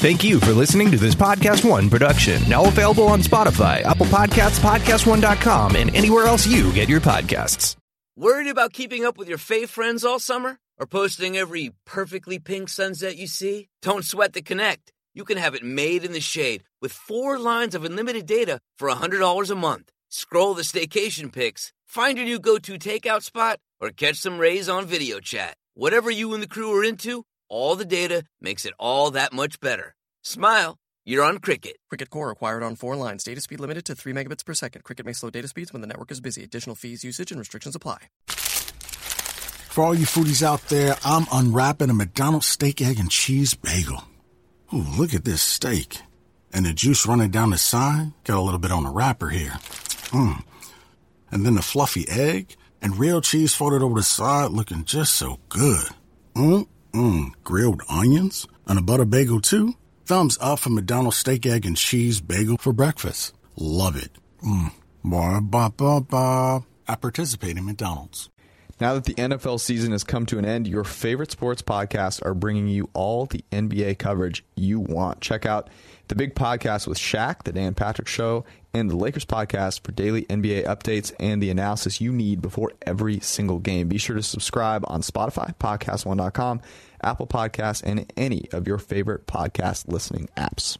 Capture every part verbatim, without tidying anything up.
Thank you for listening to this Podcast One production. Now available on Spotify, Apple Podcasts, podcast one dot com, and anywhere else you get your podcasts. Worried about keeping up with your fave friends all summer? Or posting every perfectly pink sunset you see? Don't sweat the Connect. You can have it made in the shade with four lines of unlimited data for one hundred dollars a month. Scroll the staycation pics, find your new go-to takeout spot, or catch some rays on video chat. Whatever you and the crew are into, all the data makes it all that much better. Smile, you're on Cricket. Cricket Core acquired on four lines. Data speed limited to three megabits per second. Cricket may slow data speeds when the network is busy. Additional fees, usage, and restrictions apply. For all you foodies out there, I'm unwrapping a McDonald's steak, egg, and cheese bagel. Ooh, look at this steak. And the juice running down the side. Got a little bit on the wrapper here. Mmm. And then the fluffy egg and real cheese folded over the side, looking just so good. Mmm. Mmm. Grilled onions and a butter bagel, too. Thumbs up for McDonald's steak, egg, and cheese bagel for breakfast. Love it. Mmm. Ba-ba-ba-ba. I participate in McDonald's. Now that the N F L season has come to an end, your favorite sports podcasts are bringing you all the N B A coverage you want. Check out The Big Podcast with Shaq, The Dan Patrick Show, and The Lakers Podcast for daily N B A updates and the analysis you need before every single game. Be sure to subscribe on Spotify, podcast one dot com, Apple Podcasts, and any of your favorite podcast listening apps.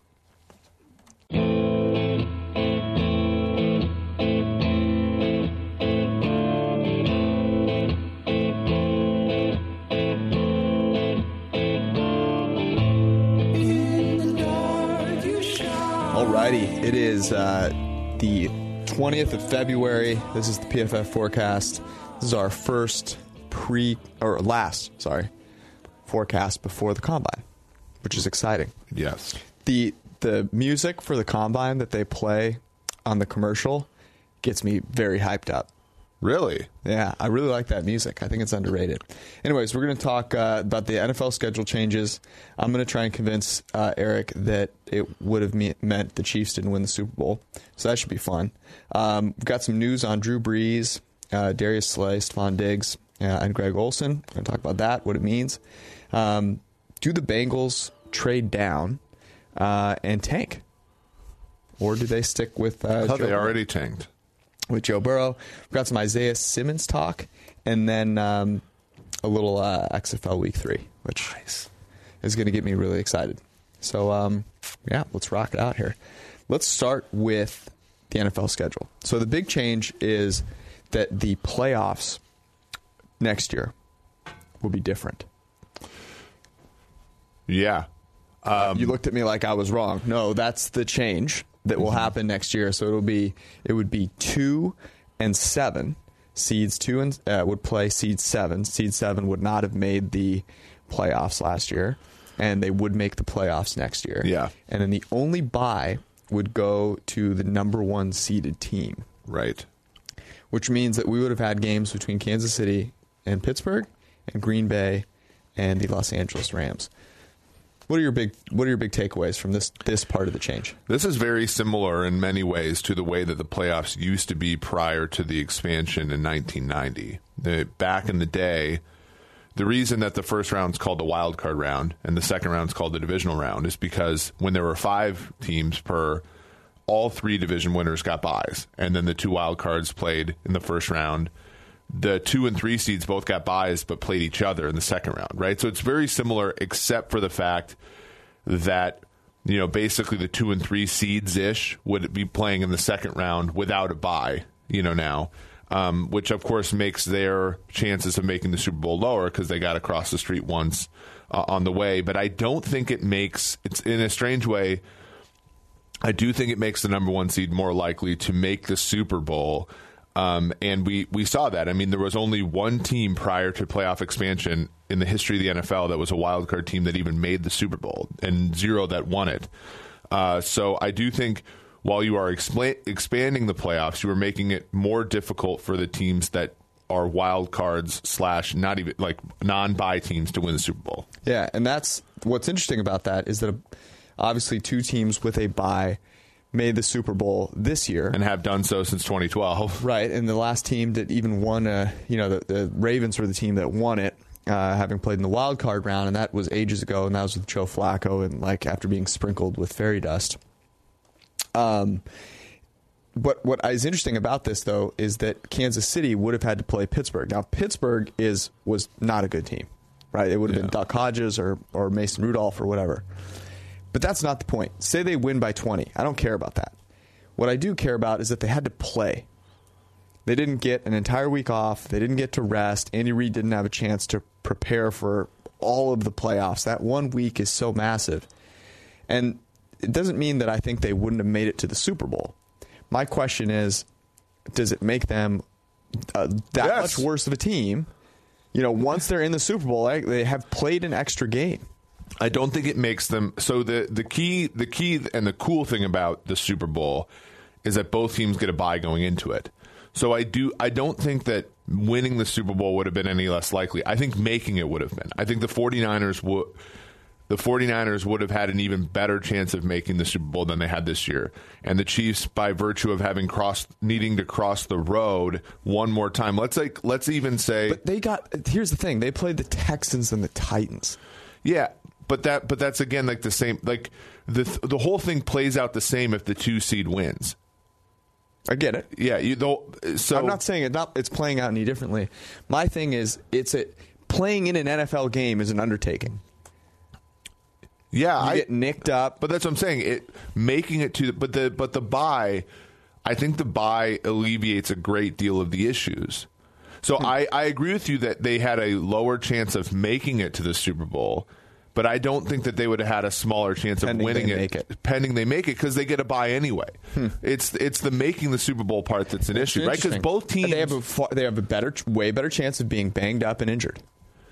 It is uh, the twentieth of February. This is the P F F forecast. This is our first pre or last, sorry, forecast before the combine, which is exciting. Yes. The the music for the combine that they play on the commercial gets me very hyped up. Really? Yeah, I really like that music. I think it's underrated. Anyways, we're going to talk uh, about the N F L schedule changes. I'm going to try and convince uh, Eric that it would have me- meant the Chiefs didn't win the Super Bowl. So that should be fun. Um, we've got some news on Drew Brees, uh, Darius Slay, Stefon Diggs, uh, and Greg Olsen. We're going to talk about that, what it means. Um, do the Bengals trade down uh, and tank? Or do they stick with... Uh, I thought Joe they already Burrow? Tanked. With Joe Burrow. We've got some Isaiah Simmons talk, and then um, a little uh, X F L Week three, which nice. Is going to get me really excited. So, um, yeah, let's rock it out here. Let's start with the N F L schedule. So the big change is that the playoffs next year will be different. Yeah. Um, you looked at me like I was wrong. No, that's the change that will happen next year. So it'll be it would be two and seven seeds. Two and uh, would play seed seven. Seed seven would not have made the playoffs last year, and they would make the playoffs next year. Yeah, and then the only bye would go to the number one seeded team. Right, which means that we would have had games between Kansas City and Pittsburgh, and Green Bay, and the Los Angeles Rams. What are your big What are your big takeaways from this this part of the change? This is very similar in many ways to the way that the playoffs used to be prior to the expansion in nineteen ninety. The, back in the day, the reason that the first round is called the wild card round and the second round is called the divisional round is because when there were five teams per, all three division winners got byes, and then the two wild cards played in the first round. The two and three seeds both got byes but played each other in the second round, right? So it's very similar except for the fact that, you know, basically the two and three seeds-ish would be playing in the second round without a bye, you know, now, um, which, of course, makes their chances of making the Super Bowl lower because they got across the street once uh, on the way. But I don't think it makes, it's in a strange way, I do think it makes the number one seed more likely to make the Super Bowl. Um, and we, we saw that. I mean, there was only one team prior to playoff expansion in the history of the N F L that was a wild card team that even made the Super Bowl, and zero that won it. Uh, so I do think while you are expla- expanding the playoffs, you are making it more difficult for the teams that are wild cards slash not even like non-bye teams to win the Super Bowl. Yeah, and that's what's interesting about that is that obviously two teams with a bye made the Super Bowl this year. And have done so since twenty twelve. Right, and the last team that even won, a, you know, the, the Ravens were the team that won it uh, having played in the wild card round, and that was ages ago, and that was with Joe Flacco, and like after being sprinkled with fairy dust. Um, but what is interesting about this though is that Kansas City would have had to play Pittsburgh. Now Pittsburgh is was not a good team, right? It would have yeah. been Duck Hodges or or Mason Rudolph or whatever. But that's not the point. Say they win by twenty. I don't care about that. What I do care about is that they had to play. They didn't get an entire week off. They didn't get to rest. Andy Reid didn't have a chance to prepare for all of the playoffs. That one week is so massive. And it doesn't mean that I think they wouldn't have made it to the Super Bowl. My question is, does it make them uh, that yes. much worse of a team? You know, once they're in the Super Bowl, they have played an extra game. I don't think it makes them. So the, the key the key and the cool thing about the Super Bowl is that both teams get a bye going into it. So I do. I don't think that winning the Super Bowl would have been any less likely. I think making it would have been. I think the 49ers would the 49ers would have had an even better chance of making the Super Bowl than they had this year. And the Chiefs, by virtue of having crossed, needing to cross the road one more time. Let's like let's even say. But they got. Here's the thing. They played the Texans and the Titans. Yeah. But that, but that's again like the same. Like the the whole thing plays out the same if the two seed wins. I get it. Yeah, you don't. So I'm not saying it. Not it's playing out any differently. My thing is, it's a playing in an N F L game is an undertaking. Yeah, you I get nicked up. But that's what I'm saying. It making it to the, but the but the bye. I think the bye alleviates a great deal of the issues. So hmm. I I agree with you that they had a lower chance of making it to the Super Bowl. But I don't think that they would have had a smaller chance pending of winning it, it pending they make it because they get a bye anyway. Hmm. It's it's the making the Super Bowl part that's an that's issue, right? Because both teams they have a far, they have a better, way better chance of being banged up and injured,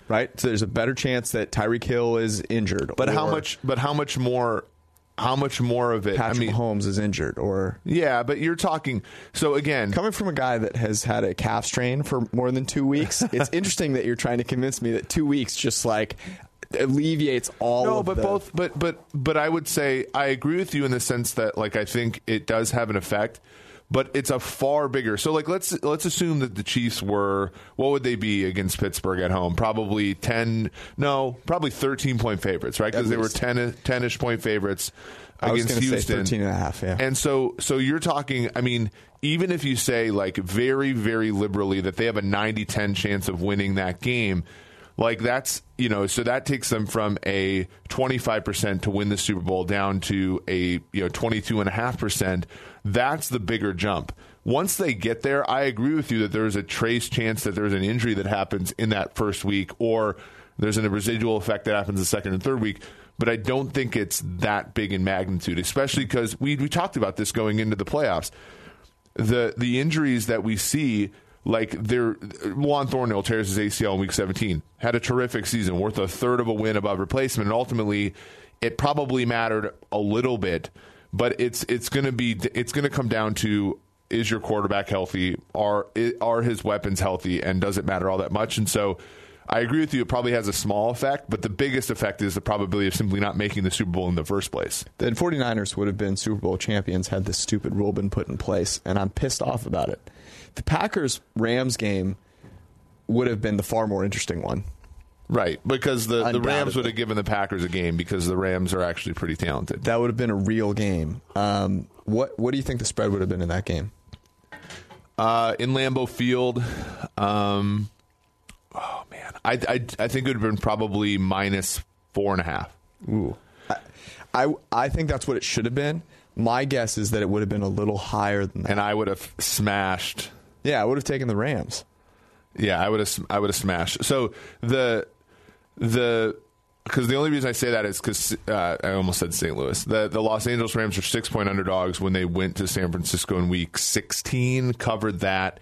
right? So there's a better chance that Tyreek Hill is injured. But how much? But how much more? How much more of it? Patrick I mean, Mahomes is injured, or yeah. But you're talking. So again, coming from a guy that has had a calf strain for more than two weeks, it's interesting that you're trying to convince me that two weeks just like. Alleviates all no, of but the... both, but but but I would say I agree with you in the sense that like I think it does have an effect, but it's a far bigger. So like let's let's assume that the Chiefs were what would they be against Pittsburgh at home? Probably ten, no, probably thirteen point favorites, right? Because they were ten ten-ish point favorites against I was Houston, say thirteen and a half. Yeah, and so so you're talking. I mean, even if you say like very very liberally that they have a ninety ten chance of winning that game. Like that's, you know, so that takes them from a twenty-five percent to win the Super Bowl down to a, you know, twenty-two point five percent. That's the bigger jump. Once they get there, I agree with you that there's a trace chance that there's an injury that happens in that first week or there's a residual effect that happens the second and third week. But I don't think it's that big in magnitude, especially because we we talked about this going into the playoffs. The the injuries that we see... Like they're Juan Thornhill tears his A C L in week seventeen, had a terrific season, worth a third of a win above replacement, and ultimately, it probably mattered a little bit. But it's it's going to be it's going to come down to is your quarterback healthy, are are his weapons healthy, and does it matter all that much? And so, I agree with you. It probably has a small effect, but the biggest effect is the probability of simply not making the Super Bowl in the first place. The 49ers would have been Super Bowl champions had this stupid rule been put in place, and I'm pissed off about it. The Packers-Rams game would have been the far more interesting one. Right, because the, the Rams would have given the Packers a game because the Rams are actually pretty talented. That would have been a real game. Um, what what do you think the spread would have been in that game? Uh, in Lambeau Field, um, oh, man. I, I, I think it would have been probably minus four and a half. Ooh. I, I, I think that's what it should have been. My guess is that it would have been a little higher than that. And I would have smashed... Yeah, I would have taken the Rams. Yeah, I would have. I would have smashed. So the the because the only reason I say that is because uh, I almost said Saint Louis. The the Los Angeles Rams are six point underdogs when they went to San Francisco in week sixteen. Covered that.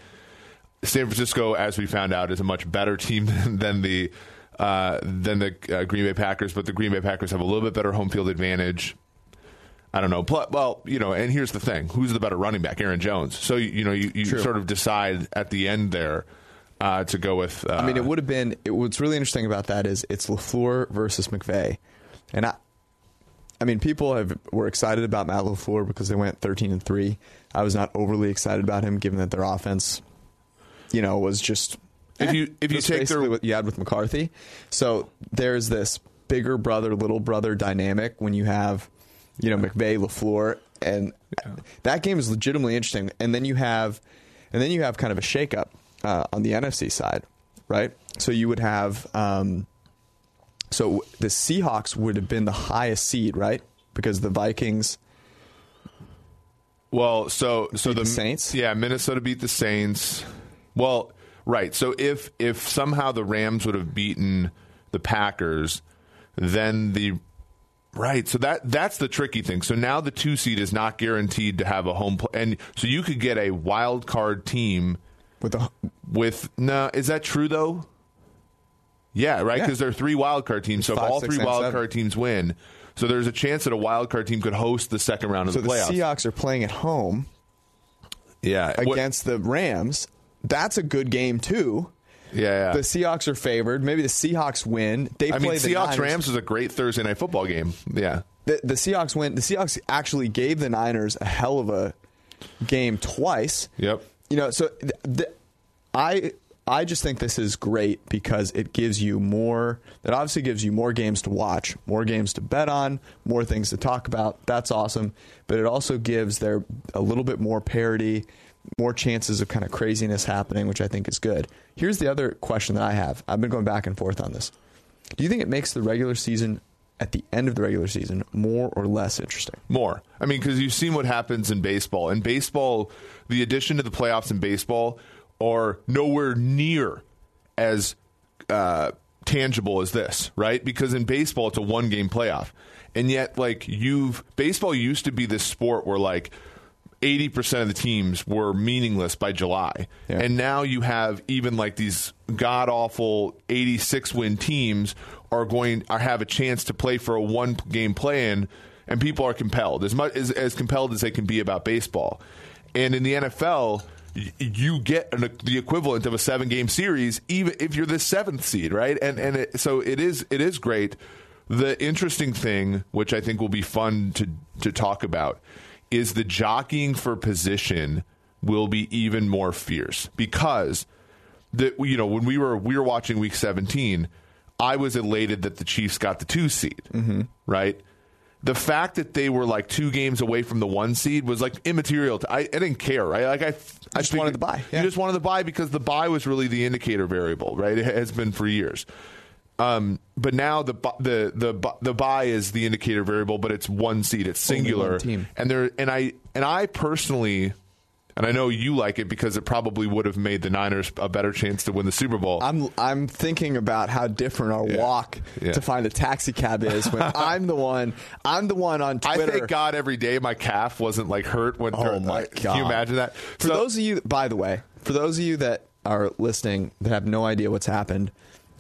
San Francisco, as we found out, is a much better team than, than the uh, than the uh, Green Bay Packers. But the Green Bay Packers have a little bit better home field advantage. I don't know. Well, you know, and here's the thing. Who's the better running back? Aaron Jones. So, you know, you, you sort of decide at the end there uh, to go with. Uh, I mean, it would have been it, what's really interesting about that is it's LaFleur versus McVay. And I I mean, people have were excited about Matt LaFleur because they went thirteen and three. I was not overly excited about him, given that their offense, you know, was just If you if you That's take their what you had with McCarthy, so there's this bigger brother little brother dynamic when you have, you know, McVay, LaFleur, and yeah. that game is legitimately interesting. And then you have, and then you have kind of a shakeup uh, on the N F C side, right? So you would have, um, so the Seahawks would have been the highest seed, right? Because the Vikings. Well, so so the, the Saints, yeah, Minnesota beat the Saints. Well. Right. So if if somehow the Rams would have beaten the Packers, then the right. So that that's the tricky thing. So now the two seed is not guaranteed to have a home play, and so you could get a wild card team with a with no. Nah, is that true though? Yeah. Right. Because yeah. there are three wild card teams. It's so five, if all six, three wild seven. card teams win, so there's a chance that a wild card team could host the second round of so the playoffs. The Seahawks are playing at home. Yeah. Against what, the Rams. That's a good game, too. Yeah, yeah. The Seahawks are favored. Maybe the Seahawks win. They I play mean, the Seahawks-Rams is a great Thursday night football game. Yeah. The, the Seahawks win. The Seahawks actually gave the Niners a hell of a game twice. Yep. You know, so th- th- I I just think this is great because it gives you more. It obviously gives you more games to watch, more games to bet on, more things to talk about. That's awesome. But it also gives there a little bit more parity, more chances of kind of craziness happening, which I think is good. Here's the other question that I have. I've been going back and forth on this. Do you think it makes the regular season at the end of the regular season more or less interesting? More. I mean, because you've seen what happens in baseball. In baseball, the addition to the playoffs in baseball are nowhere near as uh, tangible as this, right? Because in baseball, it's a one-game playoff. And yet, like, you've... Baseball used to be this sport where, like, eighty percent of the teams were meaningless by July. Yeah. And now you have even like these god-awful eighty-six win teams are going are have a chance to play for a one-game play-in, and people are compelled, as much as, as compelled as they can be about baseball. And in the N F L, y- you get an, the equivalent of a seven-game series even if you're the seventh seed, right? And and it, so it is it is great. The interesting thing, which I think will be fun to to talk about, is the jockeying for position will be even more fierce because that, you know, when we were, we were watching week seventeen, I was elated that the Chiefs got the two seed, mm-hmm. right? The fact that they were like two games away from the one seed was like immaterial. To, I, I didn't care, right? Like I, I just wanted the bye. Yeah. You just wanted the bye because the bye was really the indicator variable, right? It has been for years. Um, but now the the the the bye is the indicator variable, but it's one seed, it's singular, and there and I and I personally, and I know you like it because it probably would have made the Niners a better chance to win the Super Bowl. I'm I'm thinking about how different our yeah. walk yeah. to find a taxi cab is when I'm the one I'm the one on Twitter. I thank God every day my calf wasn't like hurt when. Oh my like, God! Can you imagine that? For so, those of you, by the way, for those of you that are listening that have no idea what's happened.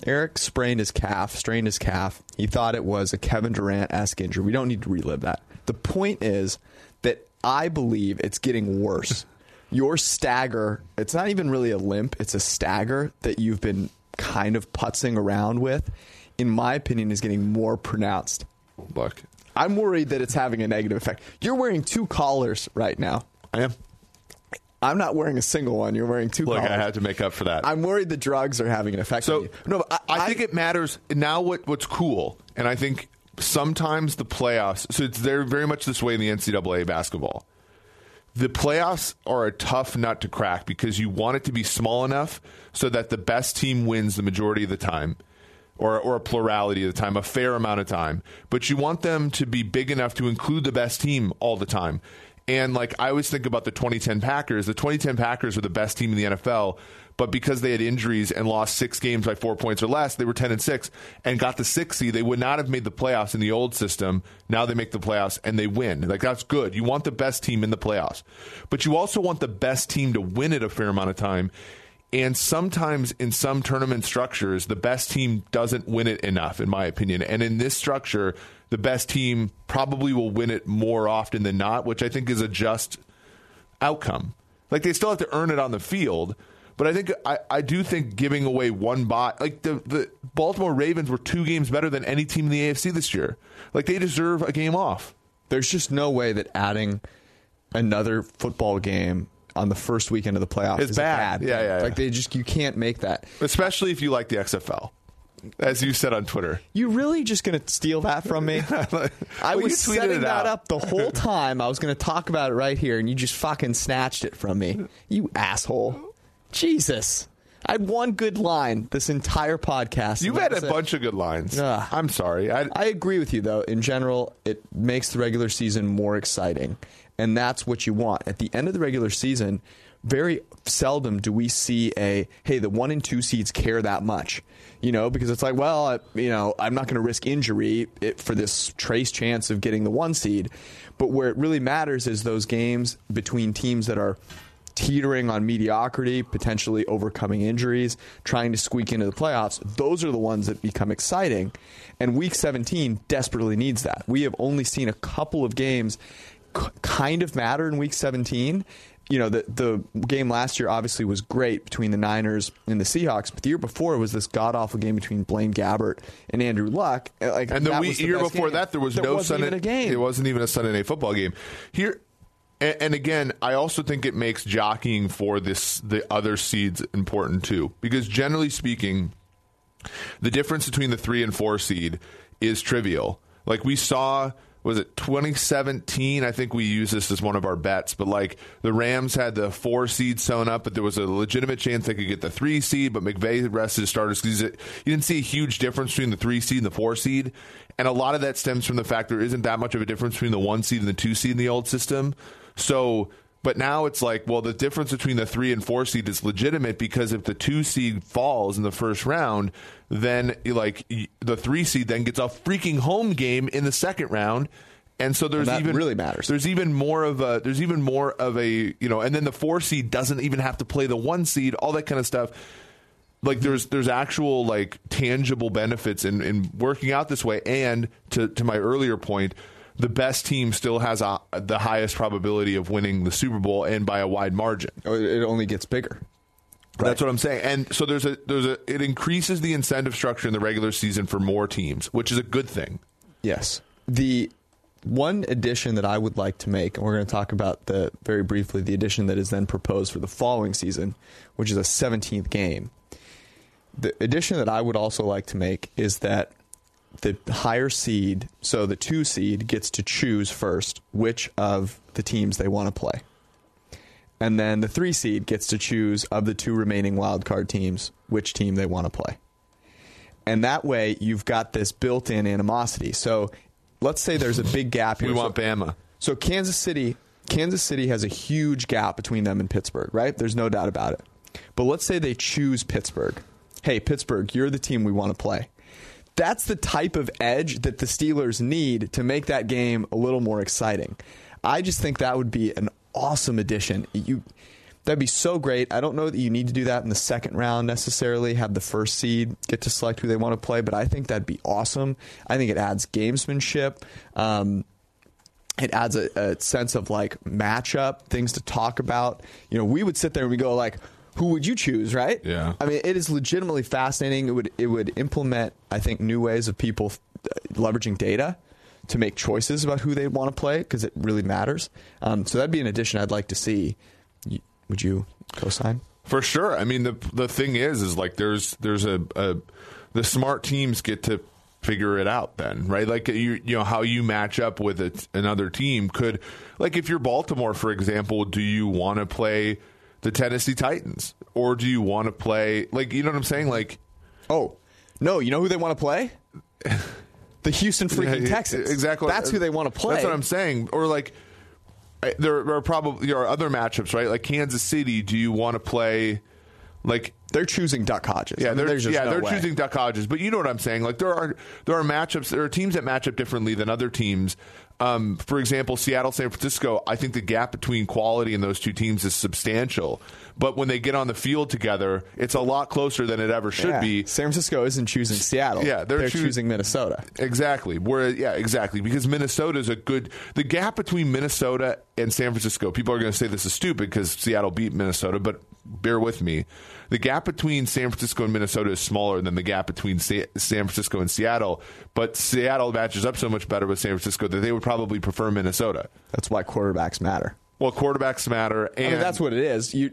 Eric sprained his calf, strained his calf. He thought it was a Kevin Durant-esque injury. We don't need to relive that. The point is that I believe it's getting worse. Your stagger, it's not even really a limp. It's a stagger that you've been kind of putzing around with, in my opinion, is getting more pronounced. Look, I'm worried that it's having a negative effect. You're wearing two collars right now. I am. I'm not wearing a single one. You're wearing two. Look, collars. I had to make up for that. I'm worried the drugs are having an effect. So on you. No, but I, I, I think it matters now. What what's cool, and I think sometimes the playoffs. So it's, they're very much this way in the N C double A basketball. The playoffs are a tough nut to crack because you want it to be small enough so that the best team wins the majority of the time, or or a plurality of the time, a fair amount of time. But you want them to be big enough to include the best team all the time. And, like, I always think about the twenty ten Packers. The twenty ten Packers were the best team in the N F L, but because they had injuries and lost six games by four points or less, they were ten and six and got the six seed. They would not have made the playoffs in the old system. Now they make the playoffs and they win. Like, that's good. You want the best team in the playoffs. But you also want the best team to win it a fair amount of time. And sometimes in some tournament structures, the best team doesn't win it enough, in my opinion. And in this structure, the best team probably will win it more often than not, which I think is a just outcome. Like, they still have to earn it on the field, but I think I, I do think giving away one bye, like the, the Baltimore Ravens were two games better than any team in the A F C this year. Like, they deserve a game off. There's just no way that adding another football game on the first weekend of the playoffs is, is bad. bad. Yeah, yeah, yeah. Like they just, you can't make that. Especially if you like the X F L. As you said on Twitter. You really just going to steal that from me? well, I was setting that up the whole time. I was going to talk about it right here, and you just fucking snatched it from me. You asshole. Jesus. I had one good line this entire podcast. You had a it. bunch of good lines. Ugh. I'm sorry. I, I agree with you, though. In general, it makes the regular season more exciting, and that's what you want. At the end of the regular season, very seldom do we see a, hey, the one and two seeds care that much. You know, because it's like, well, I, you know, I'm not going to risk injury it, for this trace chance of getting the one seed. But where it really matters is those games between teams that are teetering on mediocrity, potentially overcoming injuries, trying to squeak into the playoffs. Those are the ones that become exciting. And Week seventeen desperately needs that. We have only seen a couple of games c- kind of matter in Week seventeen. You know, the the game last year obviously was great between the Niners and the Seahawks, but the year before was this god-awful game between Blaine Gabbert and Andrew Luck. Like, and the, week, the year before game. that, there was there no Sunday even a game. It wasn't even a Sunday Night Football game. Here, and, and again, I also think it makes jockeying for this the other seeds important too, because generally speaking, the difference between the three and four seed is trivial. Like we saw. Was it twenty seventeen? I think we used this as one of our bets, but like the Rams had the four seed sewn up, but there was a legitimate chance they could get the three seed, but McVay rested his starters because you didn't see a huge difference between the three seed and the four seed. And a lot of that stems from the fact there isn't that much of a difference between the one seed and the two seed in the old system. So, but now it's like, well, the difference between the three and four seed is legitimate because if the two seed falls in the first round, then like the three seed then gets a freaking home game in the second round, and so there's and that even really matters. There's even more of a there's even more of a you know, and then the four seed doesn't even have to play the one seed, all that kind of stuff. Like there's there's actual like tangible benefits in, in working out this way, and to to my earlier point. The best team still has a, the highest probability of winning the Super Bowl, and by a wide margin. It only gets bigger. Right? That's what I'm saying. And so there's a there's a it increases the incentive structure in the regular season for more teams, which is a good thing. Yes. The one addition that I would like to make, and we're going to talk about the very briefly the addition that is then proposed for the following season, which is a seventeenth game. The addition that I would also like to make is that the higher seed, so the two seed, gets to choose first which of the teams they want to play. And then the three seed gets to choose of the two remaining wildcard teams which team they want to play. And that way you've got this built-in animosity. So let's say there's a big gap here. We want so, Bama. So Kansas City, Kansas City has a huge gap between them and Pittsburgh, right? There's no doubt about it. But let's say they choose Pittsburgh. Hey, Pittsburgh, you're the team we want to play. That's the type of edge that the Steelers need to make that game a little more exciting. I just think that would be an awesome addition. You, that'd be so great. I don't know that you need to do that in the second round necessarily, have the first seed get to select who they want to play, but I think that'd be awesome. I think it adds gamesmanship. Um, it adds a, a sense of like matchup, things to talk about. You know, we would sit there and we go like, who would you choose, right? Yeah. I mean, it is legitimately fascinating. It would it would implement, I think, new ways of people leveraging data to make choices about who they want to play, because it really matters. Um, so that'd be an addition I'd like to see. Would you co-sign? For sure. I mean, the the thing is, is like there's there's a, a the smart teams get to figure it out then, right? Like you you know how you match up with a, another team could, like if you're Baltimore, for example, do you want to play the Tennessee Titans, or do you want to play, like, you know what I'm saying? Like, oh no, you know who they want to play? The Houston freaking yeah, Texans. Exactly. That's who they want to play. That's what I'm saying. Or like, there are probably there are other matchups, right? Like Kansas City. Do you want to play? Like they're choosing Duck Hodges. Yeah, I mean, they're just yeah no they're way. choosing Duck Hodges. But you know what I'm saying? Like there are there are matchups. There are teams that match up differently than other teams. Um, for example, Seattle, San Francisco, I think the gap between quality in those two teams is substantial. But when they get on the field together, it's a lot closer than it ever should yeah. be. San Francisco isn't choosing Seattle. Yeah, they're, they're choo- choosing Minnesota. Exactly. Where, yeah, exactly. Because Minnesota is a good – the gap between Minnesota and San Francisco, people are going to say this is stupid because Seattle beat Minnesota, but bear with me. The gap between San Francisco and Minnesota is smaller than the gap between Sa- San Francisco and Seattle, but Seattle matches up so much better with San Francisco that they would probably prefer Minnesota. That's why quarterbacks matter. Well, quarterbacks matter. And I mean, that's what it is. You,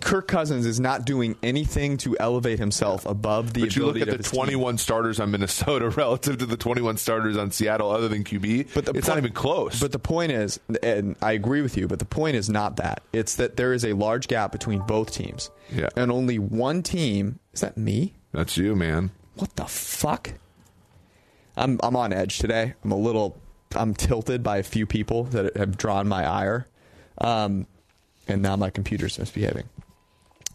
Kirk Cousins is not doing anything to elevate himself above the but ability of his But you look at the twenty-one team. Starters on Minnesota relative to the twenty-one starters on Seattle other than Q B, but the it's po- not even close. But the point is, and I agree with you, but the point is not that. It's that there is a large gap between both teams. Yeah. And only one team. Is that me? That's you, man. What the fuck? I'm I'm on edge today. I'm a little... I'm tilted by a few people that have drawn my ire. Um, and now my computer's misbehaving.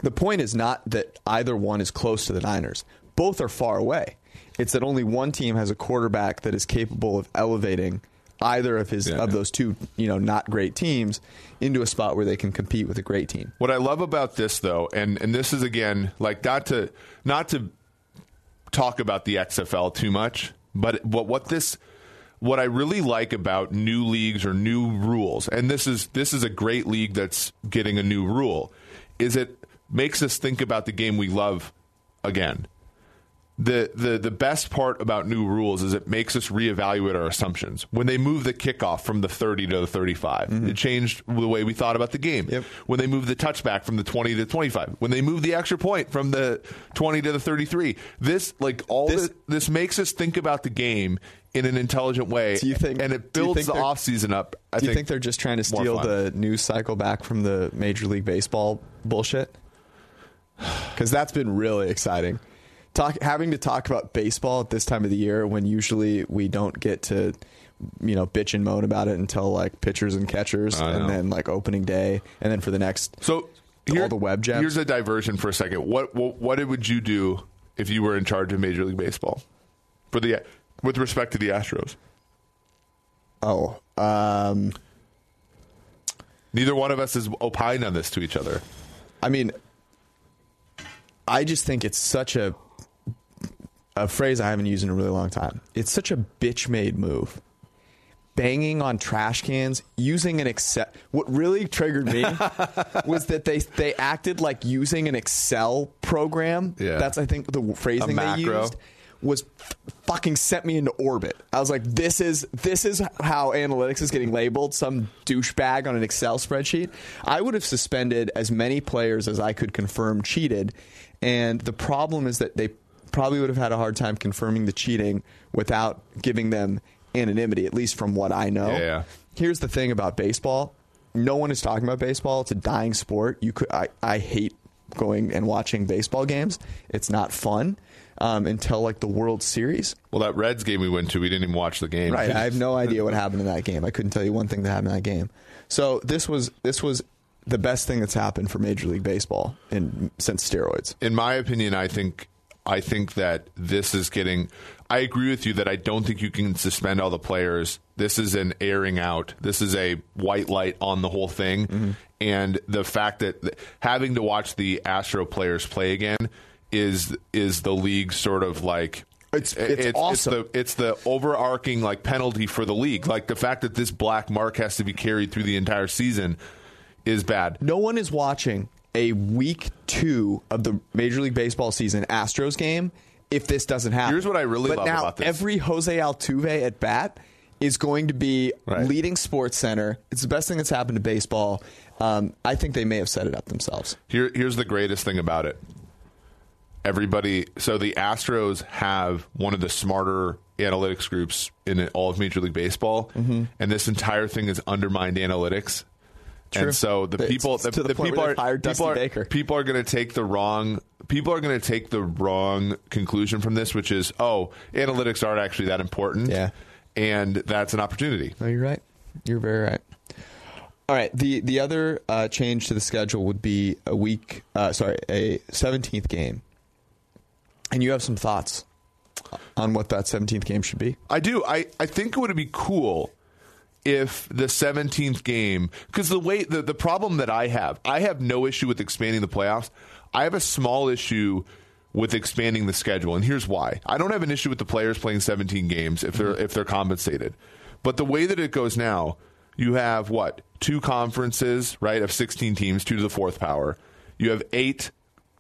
The point is not that either one is close to the Niners. Both are far away. It's that only one team has a quarterback that is capable of elevating either of his yeah, of yeah. those two, you know, not great teams into a spot where they can compete with a great team. What I love about this, though, and, and this is, again, like not to not to talk about the X F L too much, but what, what this... What I really like about new leagues or new rules, and this is this is a great league that's getting a new rule, is it makes us think about the game we love again. The the the best part about new rules is it makes us reevaluate our assumptions. When they move the kickoff from the thirty to the thirty-five, mm-hmm. it changed the way we thought about the game. Yep. When they move the touchback from the twenty to twenty-five, when they move the extra point from the twenty to the thirty-three, this like all this, the, this makes us think about the game in an intelligent way. Do you think, and it builds the offseason up. I do you think, think they're just trying to steal the news cycle back from the Major League Baseball bullshit? Because that's been really exciting. Talk, having to talk about baseball at this time of the year when usually we don't get to, you know, bitch and moan about it until like pitchers and catchers and then like opening day and then for the next so here, all the web gems. Here's a diversion for a second. What, what what would you do if you were in charge of Major League Baseball for the with respect to the Astros? Oh, um, neither one of us is opined on this to each other. I mean, I just think it's such a. A phrase I haven't used in a really long time. It's such a bitch-made move. Banging on trash cans, using an Excel... What really triggered me was that they they acted like using an Excel program. Yeah. That's, I think, the phrasing they used was fucking sent me into orbit. I was like, this is this is how analytics is getting labeled, some douchebag on an Excel spreadsheet. I would have suspended as many players as I could confirm cheated, and the problem is that they... probably would have had a hard time confirming the cheating without giving them anonymity, at least from what I know. Yeah, yeah. Here's the thing about baseball. No one is talking about baseball. It's a dying sport. You could, I, I hate going and watching baseball games. It's not fun um, until like the World Series. Well, that Reds game we went to, we didn't even watch the game. Right. I have no idea what happened in that game. I couldn't tell you one thing that happened in that game. So this was this was the best thing that's happened for Major League Baseball in, since steroids. In my opinion, I think... I think that this is getting... I agree with you that I don't think you can suspend all the players. This is an airing out. This is a white light on the whole thing. Mm-hmm. And the fact that th- having to watch the Astro players play again is is the league sort of like... It's, it's, it's awesome. It's the, it's the overarching like penalty for the league. Like the fact that this black mark has to be carried through the entire season is bad. No one is watching... a week two of the Major League Baseball season Astros game if this doesn't happen. Here's what I really but love now, about this. Every Jose Altuve at bat is going to be right. leading Sports Center. It's the best thing that's happened to baseball. Um, I think they may have set it up themselves. Here, here's the greatest thing about it. Everybody, so the Astros have one of the smarter analytics groups in all of Major League Baseball, mm-hmm. and this entire thing is undermined analytics. True. And so the people, the, the, the people are people are, people are going to take the wrong people are going to take the wrong conclusion from this, which is, oh, analytics aren't actually that important. Yeah. And that's an opportunity. Oh, you're right. You're very right. All right. The the other uh, change to the schedule would be a week. Uh, sorry, a seventeenth game. And you have some thoughts on what that seventeenth game should be? I do. I, I think it would be cool. If the seventeenth game, because the way the, the problem that I have, I have no issue with expanding the playoffs. I have a small issue with expanding the schedule, and here's why. I don't have an issue with the players playing seventeen games if they're mm-hmm. if they're compensated. But the way that it goes now, you have what? Two conferences, right, of sixteen teams, two to the fourth power. You have eight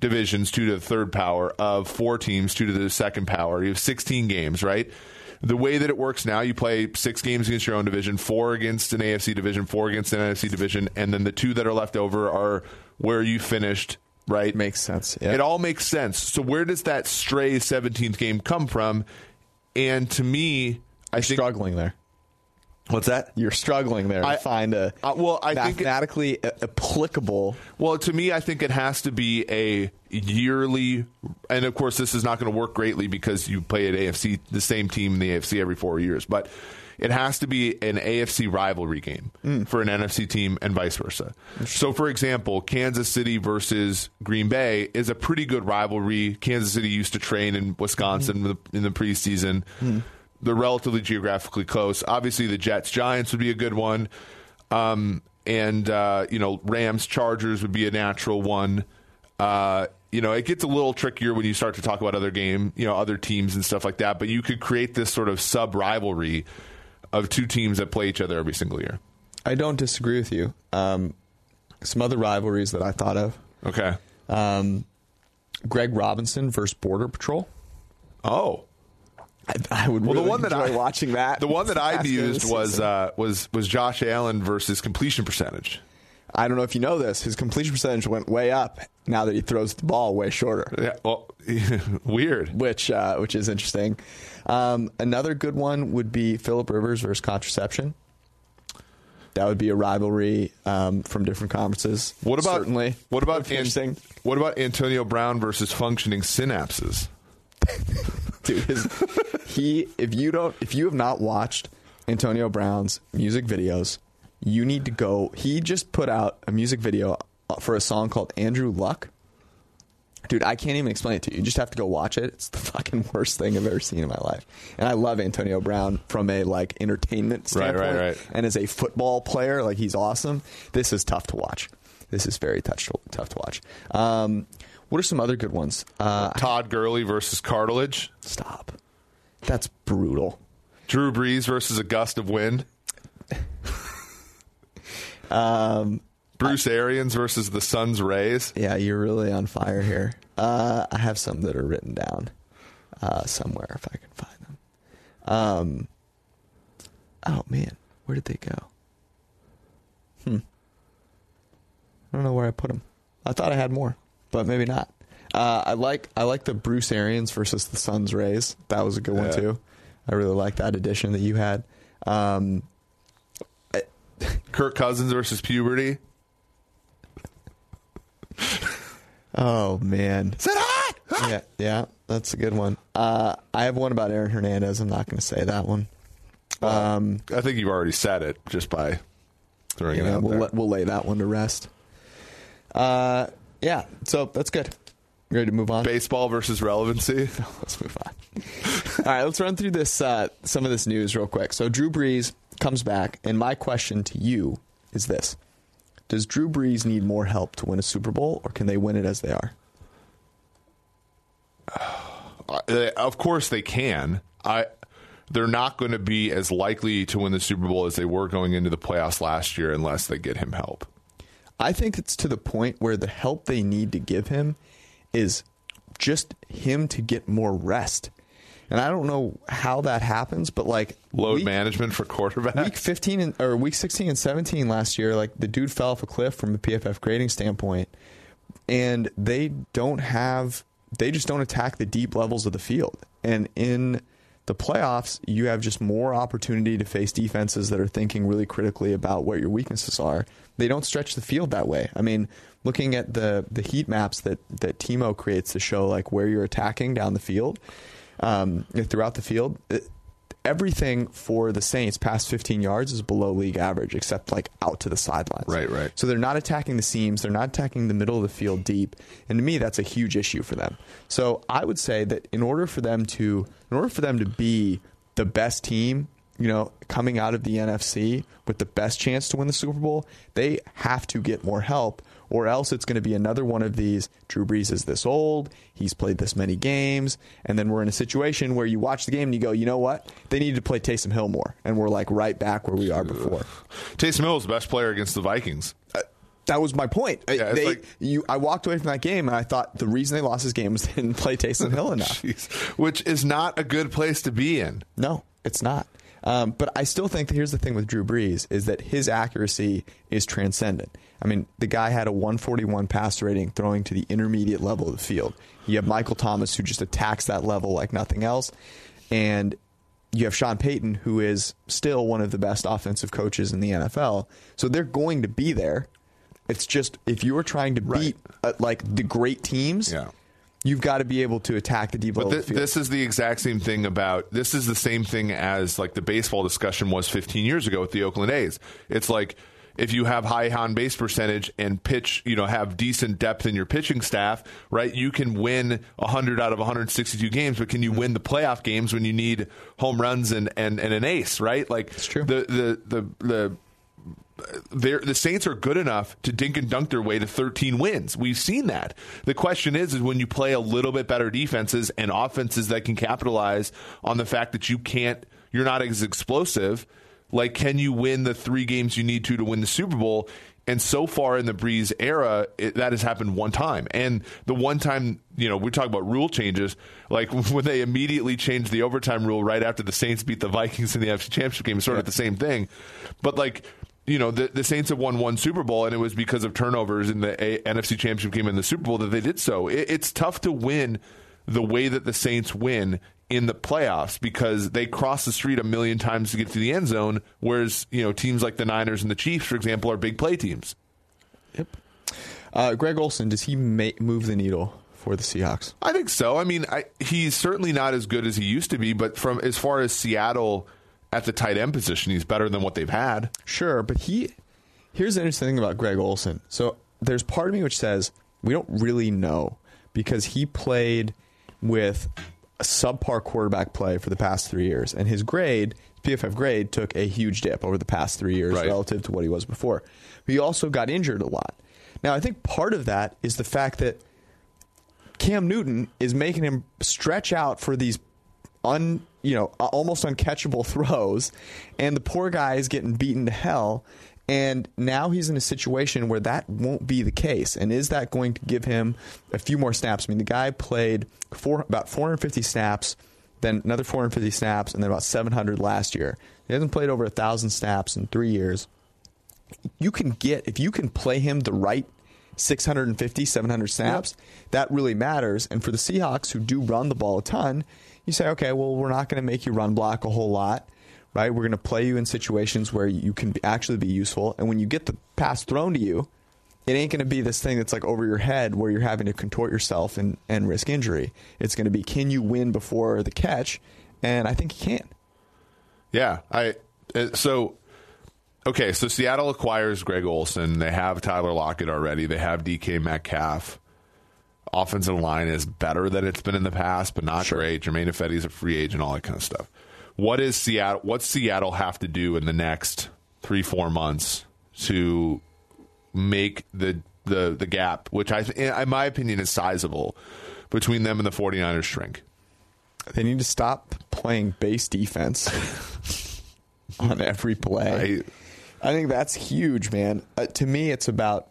divisions, two to the third power, of four teams, two to the second power. You have sixteen games, right? the way that it works now, you play six games against your own division, four against an A F C division, four against an N F C division, and then the two that are left over are where you finished, right? Makes sense. Yep. It all makes sense. So where does that stray seventeenth game come from? And to me, I You're think... struggling there. What's that? You're struggling there to I, find a uh, well, I mathematically think it, applicable. Well, to me, I think it has to be a yearly, and of course, this is not going to work greatly because you play at A F C, the same team in the A F C every four years, but it has to be an A F C rivalry game mm. for an N F C team and vice versa. So, for example, Kansas City versus Green Bay is a pretty good rivalry. Kansas City used to train in Wisconsin mm. in the preseason. Mm. They're relatively geographically close. Obviously, the Jets-Giants would be a good one. Um, and, uh, you know, Rams-Chargers would be a natural one. Uh, you know, it gets a little trickier when you start to talk about other game, you know, other teams and stuff like that. But you could create this sort of sub-rivalry of two teams that play each other every single year. I don't disagree with you. Um, some other rivalries that I thought of. Okay. Um, Greg Robinson versus Border Patrol. Oh, I, I would well, really the one that enjoy I, watching that. The one that I've used was uh, was was Josh Allen versus completion percentage. I don't know if you know this. His completion percentage went way up now that he throws the ball way shorter. Yeah, well, weird. Which uh, which is interesting. Um, another good one would be Phillip Rivers versus contraception. That would be a rivalry um, from different conferences. What about certainly? What about interesting? What about Antonio Brown versus functioning synapses? Dude, his, he if you don't if you have not watched Antonio Brown's music videos, you need to go. He just put out a music video for a song called Andrew Luck. Dude, I can't even explain it to you. You just have to go watch it. It's the fucking worst thing I've ever seen in my life. And I love Antonio Brown from a like entertainment standpoint, right, right, right. And as a football player, like he's awesome. This is tough to watch. This is very tough to, tough to watch. Um, What are some other good ones? Uh, Todd Gurley versus Cartilage. Stop. That's brutal. Drew Brees versus a gust of wind. um, Bruce I, Arians versus the sun's rays. Yeah, you're really on fire here. Uh, I have some that are written down uh, somewhere if I can find them. Um, oh, man. Where did they go? Hmm. I don't know where I put them. I thought I had more. But maybe not. Uh, I like I like the Bruce Arians versus the Sun's Rays. That was a good one, yeah. too. I really like that addition that you had. Um, I, Kirk Cousins versus puberty. Oh, man. Is that hot? Ah! Yeah, yeah, that's a good one. Uh, I have one about Aaron Hernandez. I'm not going to say that one. Well, um, I think you've already said it just by throwing yeah, it out we'll, there. We'll lay that one to rest. Uh Yeah, so that's good. You ready to move on? Baseball versus relevancy. Let's move on. All right, let's run through this uh, some of this news real quick. So Drew Brees comes back, and my question to you is this. Does Drew Brees need more help to win a Super Bowl, or can they win it as they are? Uh, of course they can. I They're not going to be as likely to win the Super Bowl as they were going into the playoffs last year unless they get him help. I think it's to the point where the help they need to give him is just him to get more rest. And I don't know how that happens, but like load week, management for quarterbacks. Week fifteen and, or week sixteen and seventeen last year, like the dude fell off a cliff from a P F F grading standpoint, and they don't have they just don't attack the deep levels of the field. And in the playoffs, you have just more opportunity to face defenses that are thinking really critically about what your weaknesses are. They don't stretch the field that way. I mean, looking at the the heat maps that, that Timo creates to show like where you're attacking down the field, um, throughout the field, it, everything for the Saints past fifteen yards is below league average, except like out to the sidelines. Right, right. So they're not attacking the seams. They're not attacking the middle of the field deep. And to me, that's a huge issue for them. So I would say that in order for them to in order for them to be the best team, you know, coming out of the N F C with the best chance to win the Super Bowl, they have to get more help, or else it's going to be another one of these. Drew Brees is this old, he's played this many games, and then we're in a situation where you watch the game and you go, you know what? They need to play Taysom Hill more, and we're like right back where we are before. Taysom Hill is the best player against the Vikings. Uh, That was my point. Yeah, they, like, you, I walked away from that game, and I thought the reason they lost this game was they didn't play Taysom Hill enough. Geez. Which is not a good place to be in. No, it's not. Um, but I still think that here's the thing with Drew Brees is that his accuracy is transcendent. I mean, the guy had a one forty-one pass rating throwing to the intermediate level of the field. You have Michael Thomas, who just attacks that level like nothing else. And you have Sean Payton, who is still one of the best offensive coaches in the N F L. So they're going to be there. It's just if you are trying to right. beat uh, like the great teams, yeah. you've got to be able to attack the deep level of the field. This is the exact same thing about this is the same thing as like the baseball discussion was fifteen years ago with the Oakland A's. It's like if you have high on base percentage and pitch, you know, have decent depth in your pitching staff, right? You can win one hundred out of one sixty-two games, but can you win the playoff games when you need home runs and and, and an ace, right? Like it's true. the the the the They're, the Saints are good enough to dink and dunk their way to thirteen wins. We've seen that. The question is, is when you play a little bit better defenses and offenses that can capitalize on the fact that you can't, you're not as explosive, like can you win the three games you need to to win the Super Bowl? And so far in the Breeze era, it, that has happened one time. And the one time, you know, we talk about rule changes, like when they immediately changed the overtime rule right after the Saints beat the Vikings in the N F C Championship game, it's sort of yeah. the same thing. But like, you know, the, the Saints have won one Super Bowl, and it was because of turnovers in the A- N F C Championship game and the Super Bowl that they did so. It, it's tough to win the way that the Saints win in the playoffs because they cross the street a million times to get to the end zone, whereas, you know, teams like the Niners and the Chiefs, for example, are big play teams. Yep. Uh, Greg Olsen, does he ma- move the needle for the Seahawks? I think so. I mean, I, he's certainly not as good as he used to be, but from as far as Seattle at the tight end position, he's better than what they've had. Sure, but he here's the interesting thing about Greg Olsen. So there's part of me which says we don't really know because he played with a subpar quarterback play for the past three years, and his grade, P F F grade, took a huge dip over the past three years right. relative to what he was before. But he also got injured a lot. Now, I think part of that is the fact that Cam Newton is making him stretch out for these un you know, almost uncatchable throws, and the poor guy is getting beaten to hell, and now he's in a situation where that won't be the case, and is that going to give him a few more snaps? I mean, the guy played four, about four hundred fifty snaps, then another four hundred fifty snaps, and then about seven hundred last year. He hasn't played over one thousand snaps in three years. You can get, if you can play him the right six hundred fifty, seven hundred snaps, yep. that really matters, and for the Seahawks, who do run the ball a ton, you say, okay, well, we're not going to make you run block a whole lot, right? We're going to play you in situations where you can be, actually be useful. And when you get the pass thrown to you, it ain't going to be this thing that's like over your head where you're having to contort yourself and, and risk injury. It's going to be, can you win before the catch? And I think he can. Yeah. I uh, so, okay, so Seattle acquires Greg Olsen. They have Tyler Lockett already. They have D K Metcalf. Offensive line is better than it's been in the past, but not sure. great. Jermaine Effetti is a free agent, all that kind of stuff. What is Seattle? What's Seattle have to do in the next three, four months to make the the, the gap, which I, in my opinion, is sizable, between them and the 49ers shrink? They need to stop playing base defense on every play. I, I think that's huge, man. Uh, to me, it's about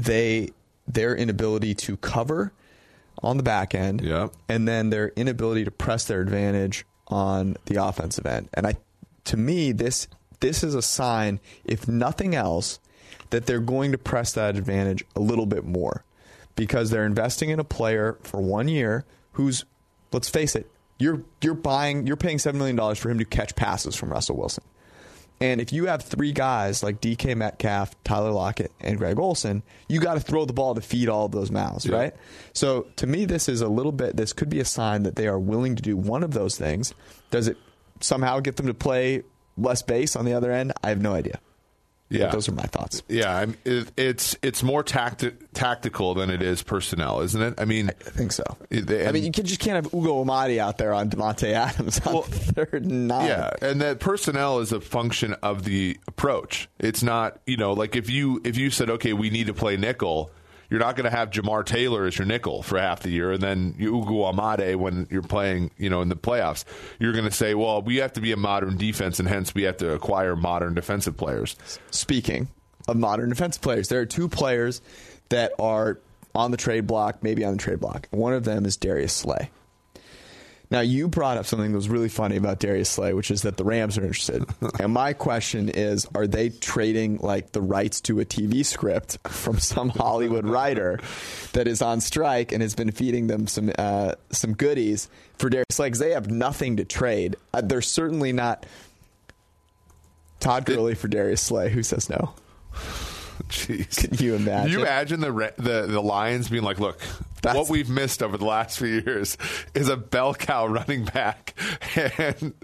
they... their inability to cover on the back end yep. and then their inability to press their advantage on the offensive end. And I, to me, this this is a sign, if nothing else, that they're going to press that advantage a little bit more because they're investing in a player for one year who's, let's face it, you're you're buying, you're paying seven million dollars for him to catch passes from Russell Wilson. And if you have three guys like D K Metcalf, Tyler Lockett, and Greg Olsen, you got to throw the ball to feed all of those mouths, yeah. right? So to me, this is a little bit, this could be a sign that they are willing to do one of those things. Does it somehow get them to play less base on the other end? I have no idea. Yeah. But those are my thoughts. Yeah. I'm, it, it's it's more tacti- tactical than it is personnel, isn't it? I mean, I think so. They, I mean, you can, just can't have Ugo Amadi out there on Davante Adams on well, third and nine. Yeah. And that personnel is a function of the approach. It's not, you know, like if you if you said, okay, we need to play nickel, you're not going to have Jamar Taylor as your nickel for half the year, and then Ugo Amadi when you're playing, you know, in the playoffs. You're going to say, well, we have to be a modern defense, and hence we have to acquire modern defensive players. Speaking of modern defensive players. There are two players that are on the trade block, maybe on the trade block. One of them is Darius Slay. Now, you brought up something that was really funny about Darius Slay, which is that the Rams are interested. And my question is, are they trading like the rights to a T V script from some Hollywood writer that is on strike and has been feeding them some uh, some goodies for Darius Slay? Because they have nothing to trade. Uh, they're certainly not Todd Gurley for Darius Slay. Who says no? Jeez. Can you imagine? You imagine the, the the Lions being like, look, That's... what we've missed over the last few years is a bell cow running back, and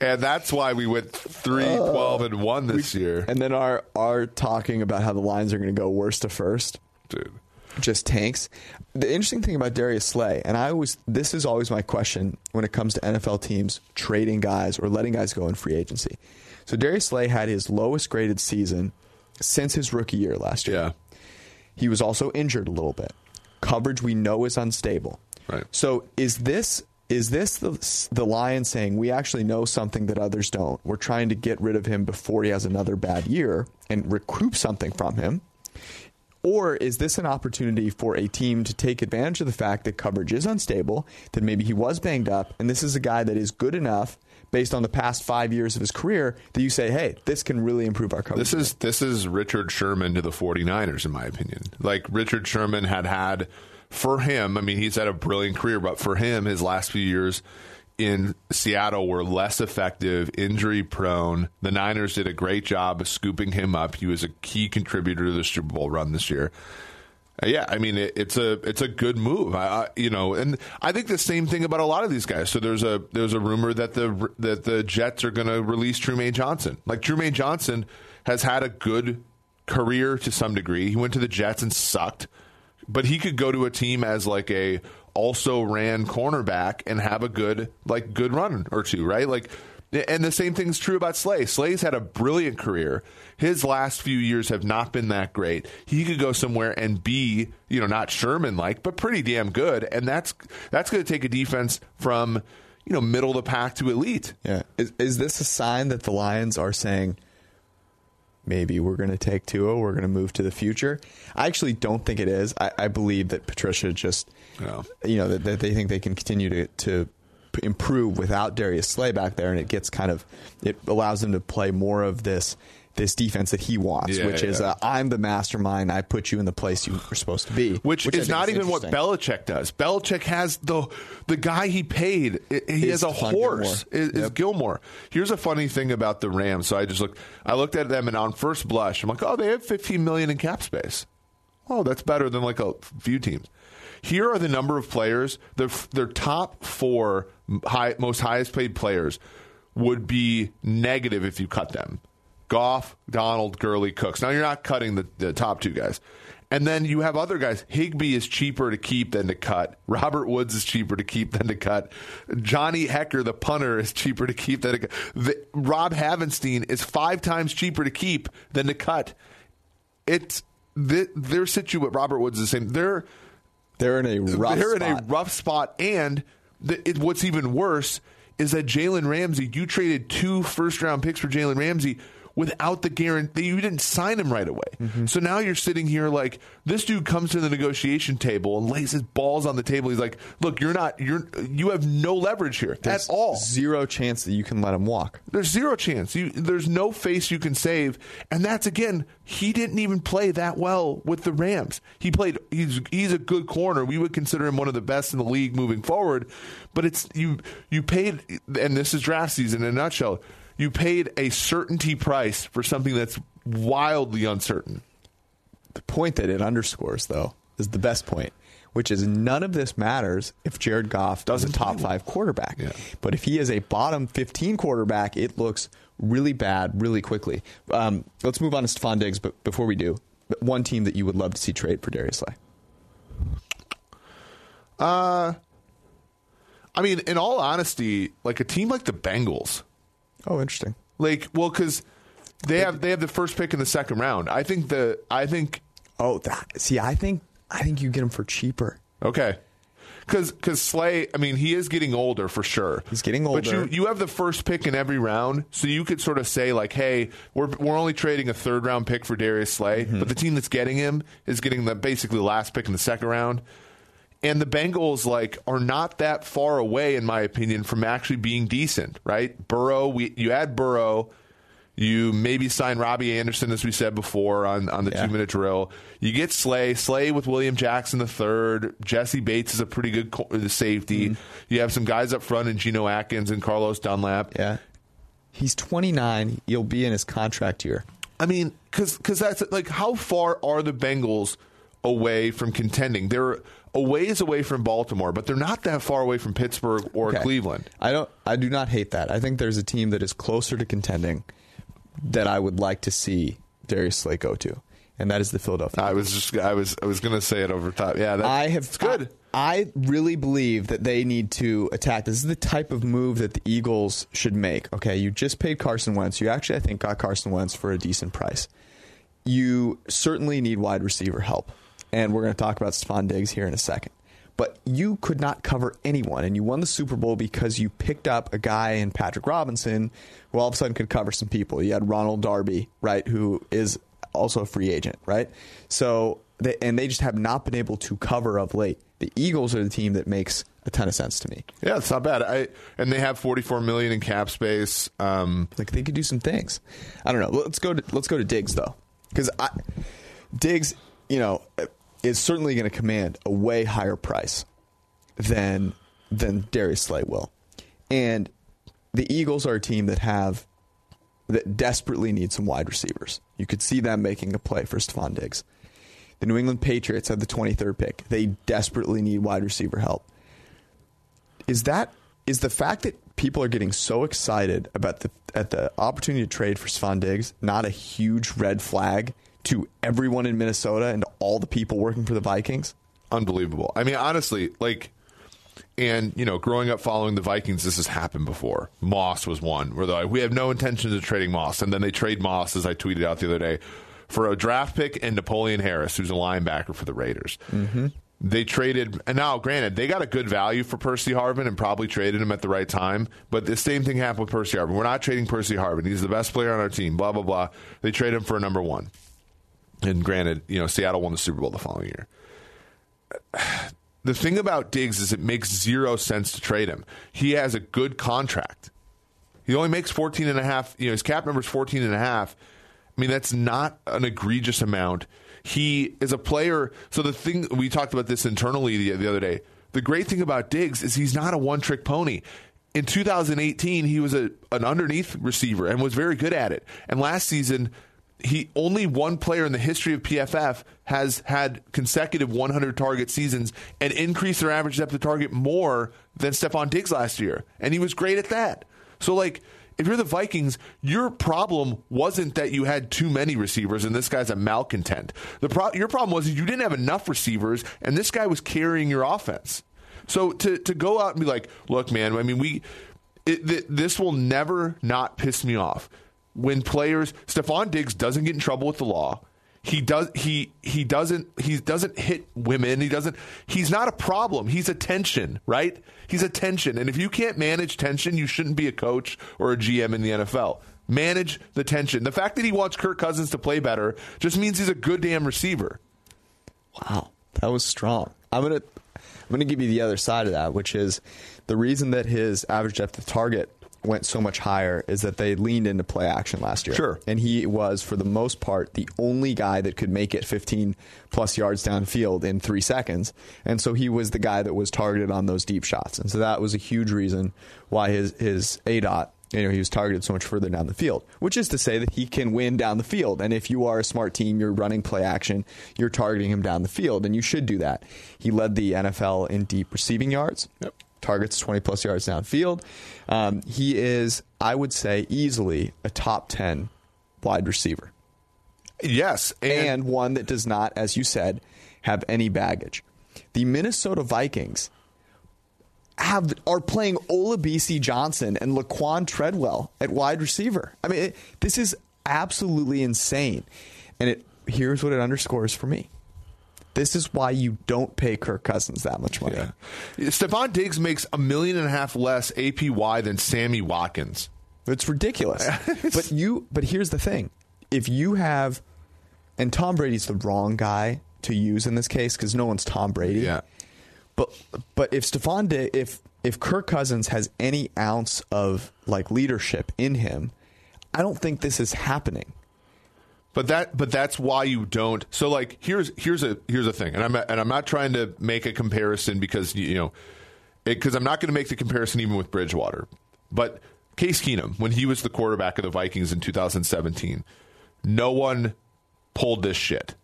and that's why we went three, twelve, and one this we, year. And then are are talking about how the Lions are going to go worst to first, dude. Just tanks. The interesting thing about Darius Slay, and I always this is always my question when it comes to N F L teams trading guys or letting guys go in free agency. So Darius Slay had his lowest graded season since his rookie year last year. Yeah. He was also injured a little bit. Coverage we know is unstable. Right. So is this is this the, the Lions saying, we actually know something that others don't. We're trying to get rid of him before he has another bad year and recoup something from him? Or is this an opportunity for a team to take advantage of the fact that coverage is unstable, that maybe he was banged up, and this is a guy that is good enough based on the past five years of his career, that you say, hey, this can really improve our coverage. This is this is Richard Sherman to the 49ers, in my opinion. Like, Richard Sherman had had, for him, I mean, he's had a brilliant career, but for him, his last few years in Seattle were less effective, injury-prone. The Niners did a great job of scooping him up. He was a key contributor to the Super Bowl run this year. Yeah, I mean, it, it's a it's a good move, I, I, you know, and I think the same thing about a lot of these guys. So there's a there's a rumor that the that the Jets are going to release Trumaine Johnson. Like, Trumaine Johnson has had a good career to some degree. He went to the Jets and sucked, but he could go to a team as like a also ran cornerback and have a good like good run or two, right? Like, and the same thing's true about Slay. Slay's had a brilliant career. His last few years have not been that great. He could go somewhere and be, you know, not Sherman-like, but pretty damn good. And that's that's going to take a defense from, you know, middle of the pack to elite. Yeah. Is, is this a sign that the Lions are saying, maybe we're going to take Tua, we're going to move to the future? I actually don't think it is. I, I believe that Patricia just, oh. you know, that, that they think they can continue to to improve without Darius Slay back there, and it gets kind of it allows him to play more of this this defense that he wants, yeah, which yeah. is uh, I'm the mastermind, I put you in the place you were supposed to be, which, which is not is even what Belichick does. Belichick has the the guy he paid it, he is has a horse Gilmore. Is, is yep. Gilmore. Here's a funny thing about the Rams. So I just looked I looked at them, and on first blush I'm like, oh, they have fifteen million in cap space. Oh, that's better than like a few teams. Here are the number of players. Their, their top four high, most highest paid players would be negative if you cut them. Goff, Donald, Gurley, Cooks. Now, you're not cutting the, the top two guys. And then you have other guys. Higbee is cheaper to keep than to cut. Robert Woods is cheaper to keep than to cut. Johnny Hecker, the punter, is cheaper to keep than to cut. The, Rob Havenstein is five times cheaper to keep than to cut. It's the, their situation. Robert Woods is the same. They're... They're in a rough They're spot. They're in a rough spot, and the, it, what's even worse is that Jalen Ramsey, you traded two first-round picks for Jalen Ramsey without the guarantee. You didn't sign him right away. Mm-hmm. So now you're sitting here like, this dude comes to the negotiation table and lays his balls on the table. He's like, look, you're not, you're, you have no leverage here there's at all. Zero chance that you can let him walk. There's zero chance. You, there's no face you can save. And that's, again, he didn't even play that well with the Rams. He played, he's, he's a good corner. We would consider him one of the best in the league moving forward, but it's, you, you paid, and this is draft season in a nutshell. You paid a certainty price for something that's wildly uncertain. The point that it underscores, though, is the best point, which is none of this matters if Jared Goff doesn't top five quarterback. Yeah. But if he is a bottom fifteen quarterback, it looks really bad really quickly. Um, let's move on to Stefon Diggs, but before we do, one team that you would love to see trade for Darius Slay. Uh, I mean, in all honesty, like a team like the Bengals. Oh, interesting. Like, well, because they have they have the first pick in the second round. I think the I think. Oh, that, see, I think I think you get them for cheaper. Okay, because because Slay, I mean, he is getting older for sure. He's getting older. But you, you have the first pick in every round, so you could sort of say like, hey, we're we're only trading a third round pick for Darius Slay, mm-hmm. but the team that's getting him is getting the basically last pick in the second round. And the Bengals, like, are not that far away, in my opinion, from actually being decent, right? Burrow, we, you add Burrow, you maybe sign Robbie Anderson, as we said before, on, on the yeah. two-minute drill. You get Slay. Slay with William Jackson the third. Jesse Bates is a pretty good co- safety. Mm-hmm. You have some guys up front in Geno Atkins and Carlos Dunlap. Yeah. He's twenty-nine. He'll be in his contract year. I mean, because that's, like, how far are the Bengals away from contending? They're a ways away from Baltimore, but they're not that far away from Pittsburgh or okay. Cleveland. I don't. I do not hate that. I think there's a team that is closer to contending that I would like to see Darius Slay go to, and that is the Philadelphia. I was just. I was. I was going to say it over top. Yeah, that's, I have. It's good. I, I really believe that they need to attack. This is the type of move that the Eagles should make. Okay, you just paid Carson Wentz. You actually, I think, got Carson Wentz for a decent price. You certainly need wide receiver help. And we're going to talk about Stefon Diggs here in a second. But you could not cover anyone, and you won the Super Bowl because you picked up a guy in Patrick Robinson who all of a sudden could cover some people. You had Ronald Darby, right, who is also a free agent, right? So, they, and they just have not been able to cover of late. The Eagles are the team that makes a ton of sense to me. Yeah, it's not bad. I and they have forty-four million dollars in cap space. Um, like they could do some things. I don't know. Let's go to let's go to Diggs though, because Diggs, you know. Is certainly going to command a way higher price than than Darius Slay will. And the Eagles are a team that have that desperately need some wide receivers. You could see them making a play for Stefon Diggs. The New England Patriots had the twenty-third pick. They desperately need wide receiver help. Is that is the fact that people are getting so excited about the at the opportunity to trade for Stefon Diggs not a huge red flag to everyone in Minnesota and all the people working for the Vikings? Unbelievable. I mean, honestly, like, and, you know, growing up following the Vikings, this has happened before. Moss was one where they're like, we have no intentions of trading Moss. And then they trade Moss, as I tweeted out the other day, for a draft pick and Napoleon Harris, who's a linebacker for the Raiders. Mm-hmm. They traded, and now, granted, they got a good value for Percy Harvin and probably traded him at the right time, but the same thing happened with Percy Harvin. We're not trading Percy Harvin. He's the best player on our team, blah, blah, blah. They trade him for a number one. And granted, you know, Seattle won the Super Bowl the following year. The thing about Diggs is it makes zero sense to trade him. He has a good contract. He only makes fourteen and a half. You know, his cap number is fourteen and a half. I mean, that's not an egregious amount. He is a player. So the thing, we talked about this internally the, the other day. The great thing about Diggs is he's not a one-trick pony. In two thousand eighteen, he was a, an underneath receiver and was very good at it. And last season, He only one player in the history of P F F has had consecutive one hundred target seasons and increased their average depth of target more than Stefon Diggs last year. And he was great at that. So, like, if you're the Vikings, your problem wasn't that you had too many receivers and this guy's a malcontent. The pro- your problem was you didn't have enough receivers and this guy was carrying your offense. So to, to go out and be like, look, man, I mean, we it, th- this will never not piss me off. When players, Stefon Diggs doesn't get in trouble with the law. He does. He he doesn't. He doesn't hit women. He doesn't. He's not a problem. He's a tension, right? He's a tension. And if you can't manage tension, you shouldn't be a coach or a G M in the N F L. Manage the tension. The fact that he wants Kirk Cousins to play better just means he's a good damn receiver. Wow, that was strong. I'm gonna I'm gonna give you the other side of that, which is the reason that his average depth of target went so much higher is that they leaned into play action last year. Sure. And he was, for the most part, the only guy that could make it fifteen plus yards downfield in three seconds. And so he was the guy that was targeted on those deep shots. And so that was a huge reason why his, his A DOT, you know, he was targeted so much further down the field, which is to say that he can win down the field. And if you are a smart team, you're running play action, you're targeting him down the field, and you should do that. He led the N F L in deep receiving yards. Yep. Targets twenty plus yards downfield. Um, he is, I would say, easily a top ten wide receiver. Yes. And, and one that does not, as you said, have any baggage. The Minnesota Vikings have are playing Olabisi Johnson and Laquan Treadwell at wide receiver. I mean, it, this is absolutely insane. And it here's what it underscores for me. This is why you don't pay Kirk Cousins that much money. Yeah. Stefon Diggs makes a million and a half less A P Y than Sammy Watkins. It's ridiculous. but you, but here's the thing. If you have, and Tom Brady's the wrong guy to use in this case because no one's Tom Brady. Yeah. But but if Stephon Diggs, if if Kirk Cousins has any ounce of like leadership in him, I don't think this is happening. But that but that's why you don't. So like here's here's a here's a thing, and I'm and I'm not trying to make a comparison because you know because I'm not going to make the comparison even with Bridgewater, but Case Keenum, when he was the quarterback of the Vikings in two thousand seventeen, no one pulled this shit,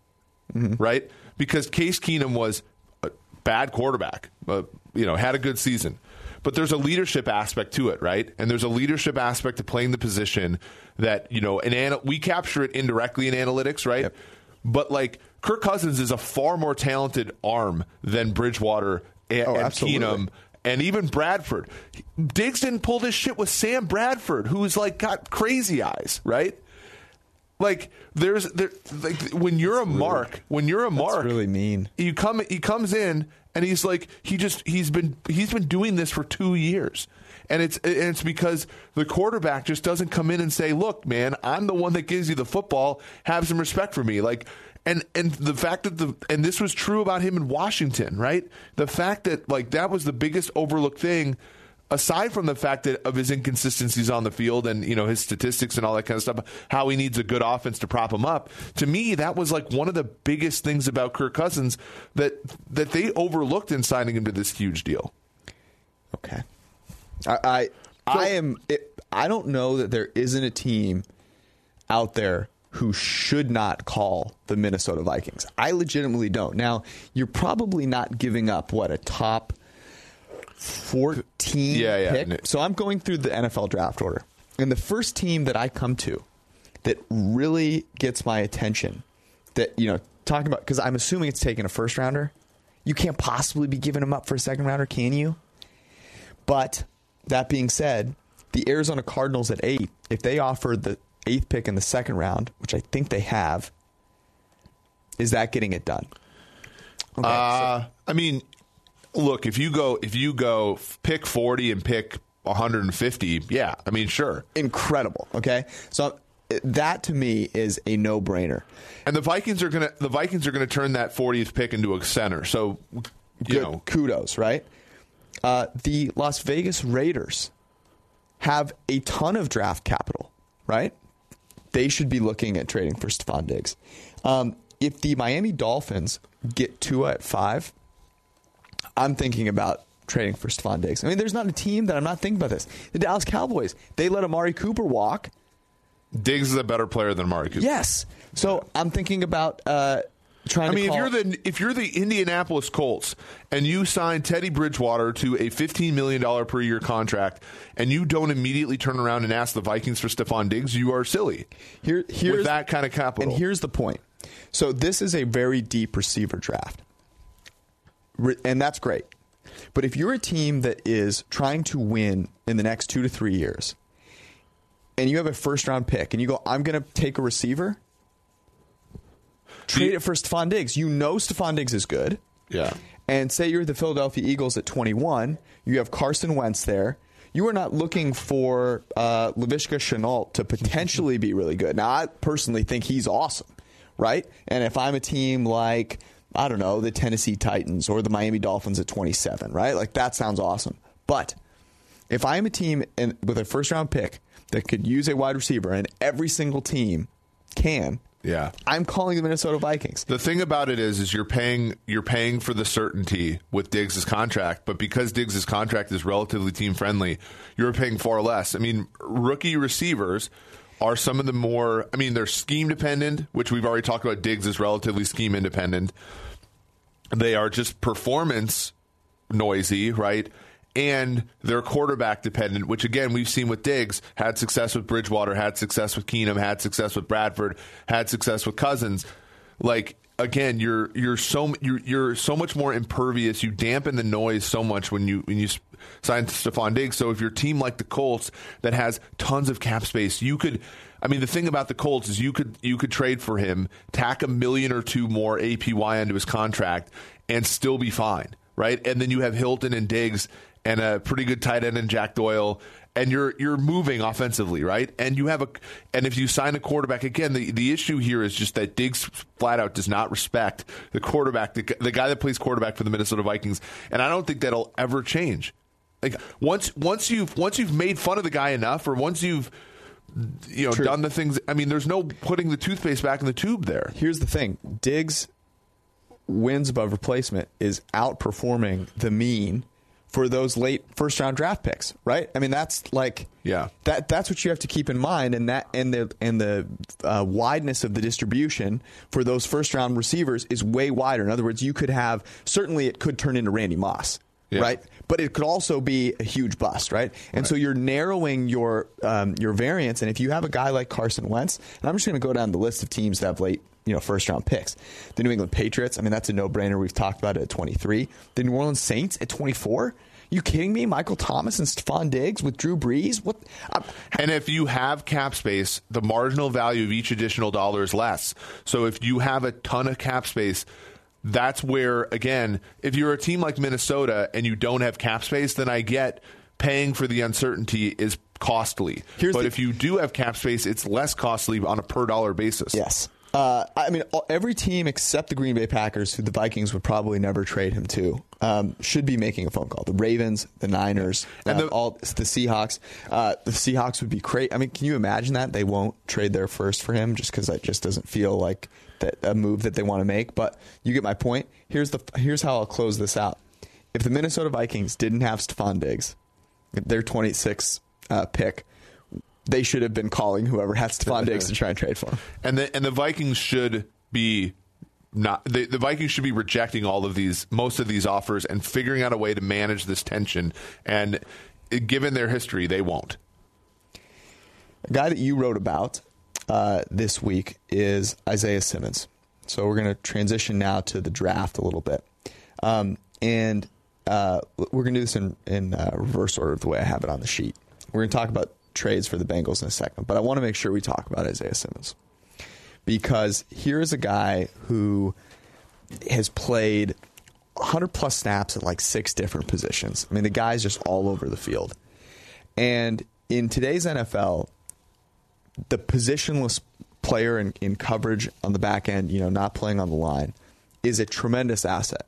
mm-hmm. right? Because Case Keenum was a bad quarterback, uh, you know, had a good season. But there's a leadership aspect to it, right? And there's a leadership aspect to playing the position that, you know, an ana- we capture it indirectly in analytics, right? Yep. But, like, Kirk Cousins is a far more talented arm than Bridgewater and, oh, and Keenum. And even Bradford. Diggs didn't pull this shit with Sam Bradford, who's like got crazy eyes, right? Like there's there like when you're That's a rude. mark, when you're a That's mark, really mean. You come he comes in and he's like he just he's been he's been doing this for two years. And it's and it's because the quarterback just doesn't come in and say, "Look, man, I'm the one that gives you the football. Have some respect for me." Like And and the fact that the and this was true about him in Washington, right? The fact that like that was the biggest overlooked thing, aside from the fact that of his inconsistencies on the field and you know his statistics and all that kind of stuff, how he needs a good offense to prop him up. To me, that was like one of the biggest things about Kirk Cousins that that they overlooked in signing him to this huge deal. Okay, I I, so, I am it, I don't know that there isn't a team out there who should not call the Minnesota Vikings. I legitimately don't. Now, you're probably not giving up, what, a top fourteen yeah, yeah. pick? So I'm going through the N F L draft order. And the first team that I come to that really gets my attention, that, you know, talking about, because I'm assuming it's taking a first rounder. You can't possibly be giving them up for a second rounder, can you? But that being said, the Arizona Cardinals at eight, if they offered the eighth pick in the second round, which I think they have, is that getting it done? Okay, uh, so. I mean, look, if you go if you go pick forty and pick one hundred fifty, yeah, I mean, sure. Incredible, okay? So that to me is a no-brainer. And the Vikings are going to the Vikings are going to turn that fortieth pick into a center. So, you Good, know, kudos, right? Uh, the Las Vegas Raiders have a ton of draft capital, right? They should be looking at trading for Stephon Diggs. Um, if the Miami Dolphins get Tua at five, I'm thinking about trading for Stephon Diggs. I mean, there's not a team that I'm not thinking about this. The Dallas Cowboys, they let Amari Cooper walk. Diggs is a better player than Amari Cooper. Yes. So yeah. I'm thinking about uh, trying I mean, to call... I mean, if you're the if you're the Indianapolis Colts and you sign Teddy Bridgewater to a fifteen million dollars per year contract and you don't immediately turn around and ask the Vikings for Stephon Diggs, you are silly. Here, here's, with that kind of capital. And here's the point. So this is a very deep receiver draft, and that's great. But if you're a team that is trying to win in the next two to three years and you have a first-round pick and you go, I'm going to take a receiver, trade it for Stephon Diggs. You know Stephon Diggs is good. Yeah. And say you're the Philadelphia Eagles at twenty-one. You have Carson Wentz there. You are not looking for uh, Laviska Shenault to potentially be really good. Now, I personally think he's awesome, right? And if I'm a team like, I don't know, the Tennessee Titans or the Miami Dolphins at twenty-seven, right? Like, that sounds awesome. But if I'm a team in, with a first-round pick that could use a wide receiver, and every single team can, yeah, I'm calling the Minnesota Vikings. The thing about it is, is you're paying you're paying for the certainty with Diggs' contract, but because Diggs' contract is relatively team friendly, you're paying far less. I mean, rookie receivers are some of the more. I mean, they're scheme dependent, which we've already talked about. Diggs is relatively scheme independent. They are just performance noisy, right? And they're quarterback dependent, which, again, we've seen with Diggs, had success with Bridgewater, had success with Keenum, had success with Bradford, had success with Cousins. like, again, you're you're so you're, you're so much more impervious. You dampen the noise so much when you when you sign Stefon Diggs. So if your team like the Colts that has tons of cap space, you could. I mean, the thing about the Colts is you could you could trade for him, tack a million or two more A P Y onto his contract, and still be fine, right? And then you have Hilton and Diggs and a pretty good tight end in Jack Doyle, and you're you're moving offensively, right? And you have a and if you sign a quarterback, again, the, the issue here is just that Diggs flat out does not respect the quarterback, the, the guy that plays quarterback for the Minnesota Vikings, and I don't think that'll ever change. Like once once you've once you've made fun of the guy enough, or once you've you know True. done the things, I mean, there's no putting the toothpaste back in the tube there. Here's the thing: Diggs wins above replacement is outperforming the mean for those late first round draft picks, right? I mean, that's like, yeah, that that's what you have to keep in mind, and that and the and the uh, wideness of the distribution for those first round receivers is way wider. In other words, you could have certainly it could turn into Randy Moss, yeah. right? But it could also be a huge bust, right? And right. so you're narrowing your um, your variance. And if you have a guy like Carson Wentz, and I'm just going to go down the list of teams that have late, you know, first round picks. The New England Patriots, I mean, that's a no brainer. We've talked about it at twenty-three. The New Orleans Saints at twenty-four. You kidding me? Michael Thomas and Stephon Diggs with Drew Brees? What? I'm, and if you have cap space, the marginal value of each additional dollar is less. So if you have a ton of cap space, that's where, again, if you're a team like Minnesota and you don't have cap space, then I get paying for the uncertainty is costly. Here's but the, if you do have cap space, it's less costly on a per dollar basis. Yes. Uh, I mean, every team except the Green Bay Packers, who the Vikings would probably never trade him to, um, should be making a phone call. The Ravens, the Niners, and uh, the, all, the Seahawks. Uh, the Seahawks would be crazy. I mean, can you imagine that? They won't trade their first for him just because that just doesn't feel like that, a move that they want to make. But you get my point. Here's the here's how I'll close this out. If the Minnesota Vikings didn't have Stephon Diggs, their twenty-sixth uh, pick, they should have been calling whoever had Stephon Diggs to try and trade for him. And the and the Vikings should be not the, the Vikings should be rejecting all of these most of these offers and figuring out a way to manage this tension. And given their history, they won't. A guy that you wrote about uh, this week is Isaiah Simmons. So we're going to transition now to the draft a little bit, um, and uh, we're going to do this in in uh, reverse order of the way I have it on the sheet. We're going to talk about trades for the Bengals in a second, but I want to make sure we talk about Isaiah Simmons, because here is a guy who has played one hundred plus snaps at like six different positions. I mean, the guy's just all over the field. And in today's N F L, the positionless player in, in coverage on the back end, you know, not playing on the line, is a tremendous asset.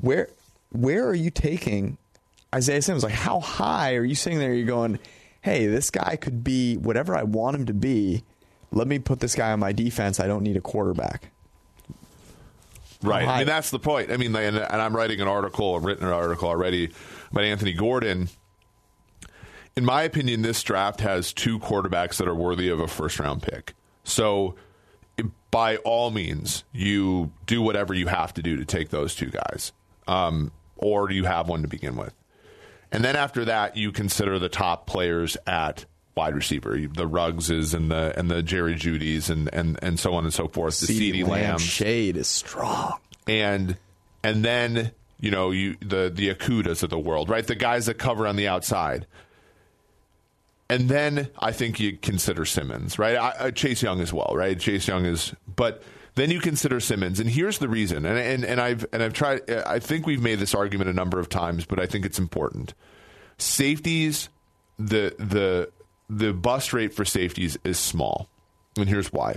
Where, where are you taking Isaiah Simmons? Like, how high are you sitting there? You're going, hey, this guy could be whatever I want him to be. Let me put this guy on my defense. I don't need a quarterback. Right. I mean, that's the point. I mean, and I'm writing an article, I've written an article already about Anthony Gordon. In my opinion, this draft has two quarterbacks that are worthy of a first-round pick. So, by all means, you do whatever you have to do to take those two guys. Um, or do you have one to begin with? And then after that, you consider the top players at wide receiver, the Ruggses and the and the Jerry Judys and, and, and so on and so forth. The CeeDee Lamb shade is strong, and and then you know you the the Okudas of the world, right? The guys that cover on the outside. And then I think you consider Simmons, right? I, I, Chase Young as well, right? Chase Young is, but then you consider Simmons, and here's the reason. And and and I've and I've tried. I think we've made this argument a number of times, but I think it's important. Safeties, the the the bust rate for safeties is small, and here's why.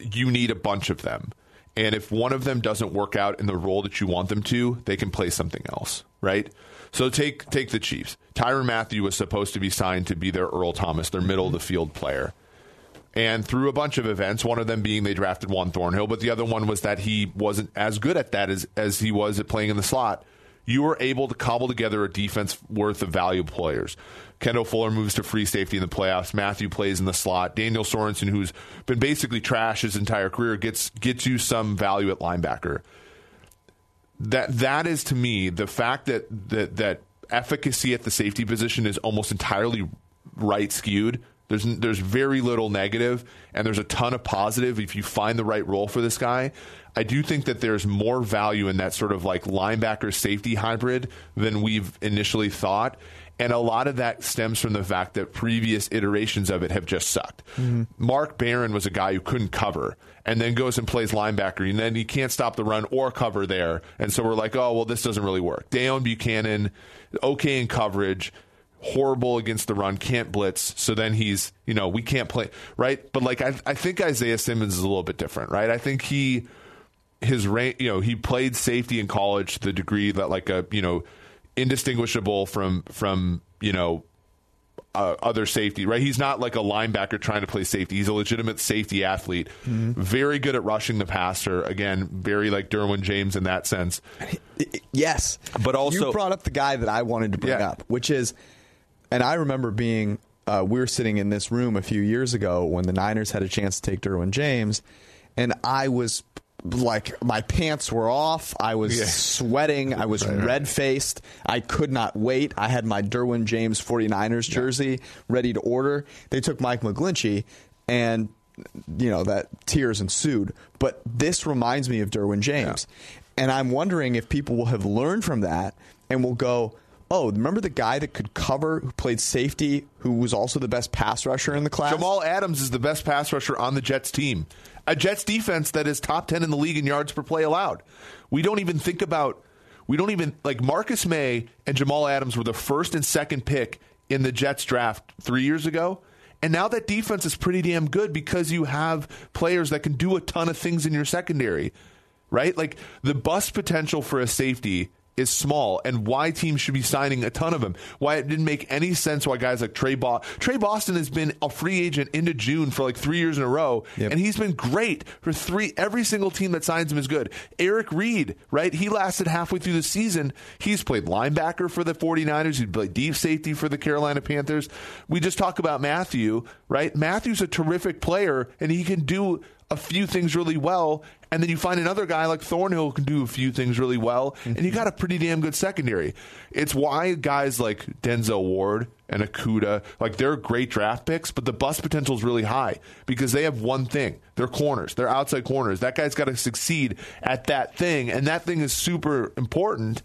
You need a bunch of them, and if one of them doesn't work out in the role that you want them to, they can play something else, right? So take take the Chiefs. Tyrann Mathieu was supposed to be signed to be their Earl Thomas, their middle of the field player. And through a bunch of events, one of them being they drafted Juan Thornhill, but the other one was that he wasn't as good at that as, as he was at playing in the slot. You were able to cobble together a defense worth of valuable players. Kendall Fuller moves to free safety in the playoffs. Matthew plays in the slot. Daniel Sorensen, who's been basically trash his entire career, gets gets you some value at linebacker. That that is, to me, the fact that that, that efficacy at the safety position is almost entirely right skewed There's there's very little negative, and there's a ton of positive if you find the right role for this guy. I do think that there's more value in that sort of like linebacker safety hybrid than we've initially thought. And a lot of that stems from the fact that previous iterations of it have just sucked. Mm-hmm. Mark Barron was a guy who couldn't cover and then goes and plays linebacker, and then he can't stop the run or cover there. And so we're like, oh, well, this doesn't really work. Dayon Buchanan, okay in coverage, horrible against the run, can't blitz. So then he's, you know, we can't play, right? But like, I, I think Isaiah Simmons is a little bit different, right? I think he, his range, you know, he played safety in college to the degree that like a, you know, indistinguishable from from you know uh, other safety, right? He's not like a linebacker trying to play safety. He's a legitimate safety athlete. Mm-hmm. Very good at rushing the passer. Again, very like Derwin James in that sense. Yes, but also you brought up the guy that I wanted to bring yeah. up, which is, and I remember being uh, we were sitting in this room a few years ago when the Niners had a chance to take Derwin James, and I was. Like, my pants were off. I was yeah. sweating. I was right, red-faced. Right. I could not wait. I had my Derwin James 49ers jersey yeah. ready to order. They took Mike McGlinchey, and, you know, that tears ensued. But this reminds me of Derwin James. Yeah. And I'm wondering if people will have learned from that and will go, oh, remember the guy that could cover, who played safety, who was also the best pass rusher in the class? Jamal Adams is the best pass rusher on the Jets team. A Jets defense that is top ten in the league in yards per play allowed. We don't even think about, we don't even, like Marcus May and Jamal Adams were the first and second pick in the Jets draft three years ago. And now that defense is pretty damn good because you have players that can do a ton of things in your secondary, right? Like the bust potential for a safety is small, and why teams should be signing a ton of them. Why it didn't make any sense why guys like Trey Boston. Trey Boston has been a free agent into June for like three years in a row, yep. and he's been great for three. Every single team that signs him is good. Eric Reed, right? He lasted halfway through the season. He's played linebacker for the 49ers. He played deep safety for the Carolina Panthers. We just talk about Matthew, right? Matthew's a terrific player, and he can do a few things really well, and then you find another guy like Thornhill who can do a few things really well, and you got a pretty damn good secondary. It's why guys like Denzel Ward and Okudah, like they're great draft picks, but the bust potential is really high because they have one thing. They're corners. They're outside corners. That guy's got to succeed at that thing, and that thing is super important,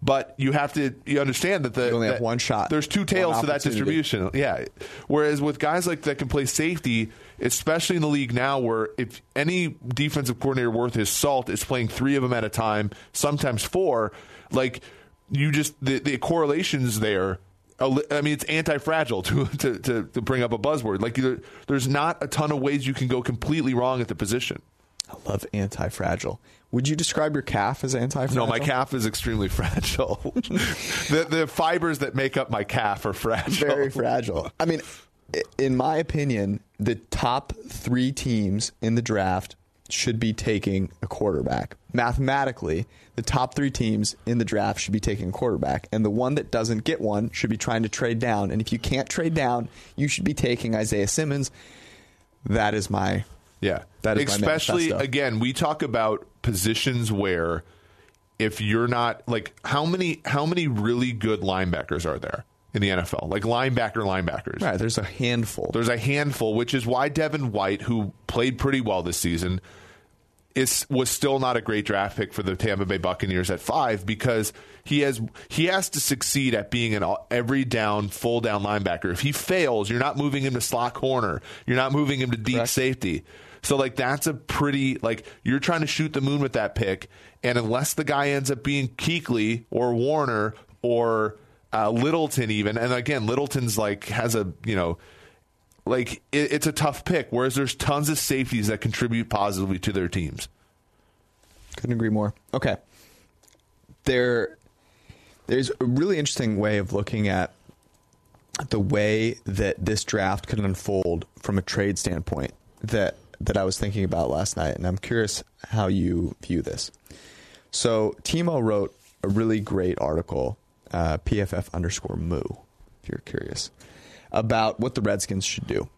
but you have to you understand that the you only that have one shot. There's two tails to that distribution. Yeah. Whereas with guys like that can play safety, especially in the league now where if any defensive coordinator worth his salt is playing three of them at a time, sometimes four, like you just the, the correlations there. I mean, it's anti-fragile to, to, to, to bring up a buzzword. Like there's not a ton of ways you can go completely wrong at the position. I love anti-fragile. Would you describe your calf as anti-fragile? No, my calf is extremely fragile. the, the fibers that make up my calf are fragile. Very fragile. I mean, in my opinion, the top three teams in the draft should be taking a quarterback. Mathematically, the top three teams in the draft should be taking a quarterback, and the one that doesn't get one should be trying to trade down. And if you can't trade down, you should be taking Isaiah Simmons. That is my... Yeah, that is especially again, we talk about positions where if you're not like how many how many really good linebackers are there in the N F L? Like linebacker linebackers. Right, there's a handful. There's a handful, which is why Devin White, who played pretty well this season, is was still not a great draft pick for the Tampa Bay Buccaneers at five because he has he has to succeed at being an all, every down full down linebacker. If he fails, you're not moving him to slot corner. You're not moving him to deep Correct. safety. So, like, that's a pretty, like, you're trying to shoot the moon with that pick, and unless the guy ends up being Kuechly or Warner or uh, Littleton even, and again, Littleton's, like, has a, you know, like, it, it's a tough pick, whereas there's tons of safeties that contribute positively to their teams. Couldn't agree more. Okay. There, there's a really interesting way of looking at the way that this draft could unfold from a trade standpoint that that I was thinking about last night, and I'm curious how you view this. So Timo wrote a really great article, uh, P F F underscore Moo, if you're curious, about what the Redskins should do.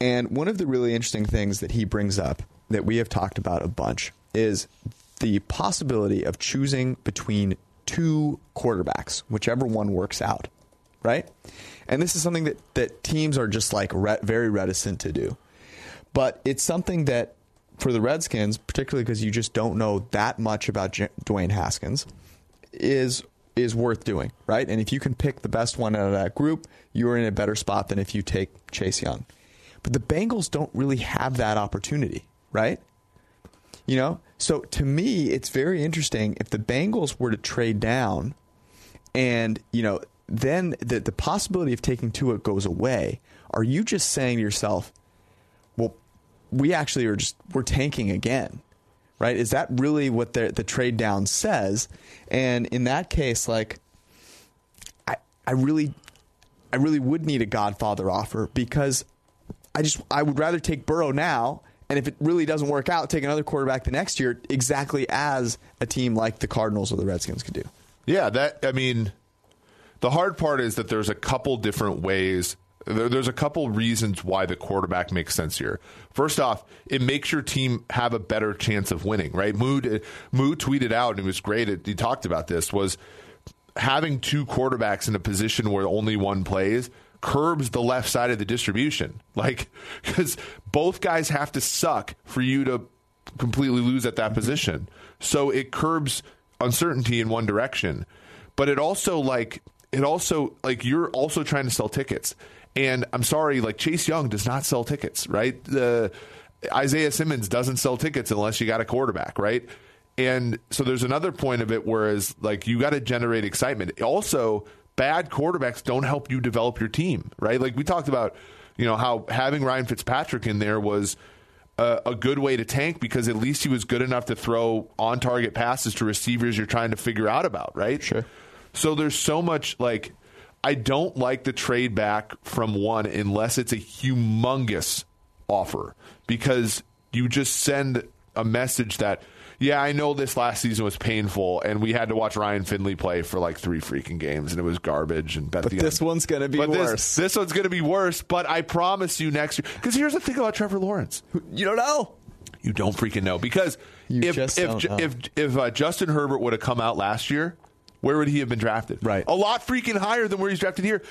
And one of the really interesting things that he brings up that we have talked about a bunch is the possibility of choosing between two quarterbacks, whichever one works out. right? And this is something that, that teams are just like re- very reticent to do. But it's something that for the Redskins, particularly because you just don't know that much about J- Dwayne Haskins, is is worth doing, right? And if you can pick the best one out of that group, you're in a better spot than if you take Chase Young. But the Bengals don't really have that opportunity, right? You know, so to me, it's very interesting if the Bengals were to trade down and, you know, then the, the possibility of taking Tua goes away. Are you just saying to yourself, well, we actually are just, we're tanking again, right? Is that really what the, the trade down says? And in that case, like, I, I really, I really would need a Godfather offer because I just, I would rather take Burrow now. And if it really doesn't work out, take another quarterback the next year, exactly as a team like the Cardinals or the Redskins could do. Yeah, that, I mean, the hard part is that there's a couple different ways. There, there's a couple reasons why the quarterback makes sense here. First off, it makes your team have a better chance of winning, right? Moo, Moo tweeted out, and it was great, it, he talked about this, was having two quarterbacks in a position where only one plays curbs the left side of the distribution, like, because both guys have to suck for you to completely lose at that position. So it curbs uncertainty in one direction, but it also like it also like you're also trying to sell tickets. And I'm sorry, like Chase Young does not sell tickets, right? The Isaiah Simmons doesn't sell tickets unless you got a quarterback, right? And so there's another point of it, whereas like you got to generate excitement. Also, bad quarterbacks don't help you develop your team, right? Like we talked about, you know, how having Ryan Fitzpatrick in there was a, a good way to tank because at least he was good enough to throw on-target passes to receivers you're trying to figure out about, right? Sure. So there's so much, like, I don't like the trade back from one unless it's a humongous offer because you just send a message that, yeah, I know this last season was painful, and we had to watch Ryan Finley play for like three freaking games, and it was garbage. And bet but the this end. one's going to be but worse. This, this one's going to be worse, but I promise you next year. Because here's the thing about Trevor Lawrence. You don't know. You don't freaking know. Because you if if if, if if uh, Justin Herbert would have come out last year, where would he have been drafted? Right. A lot freaking higher than where he's drafted here.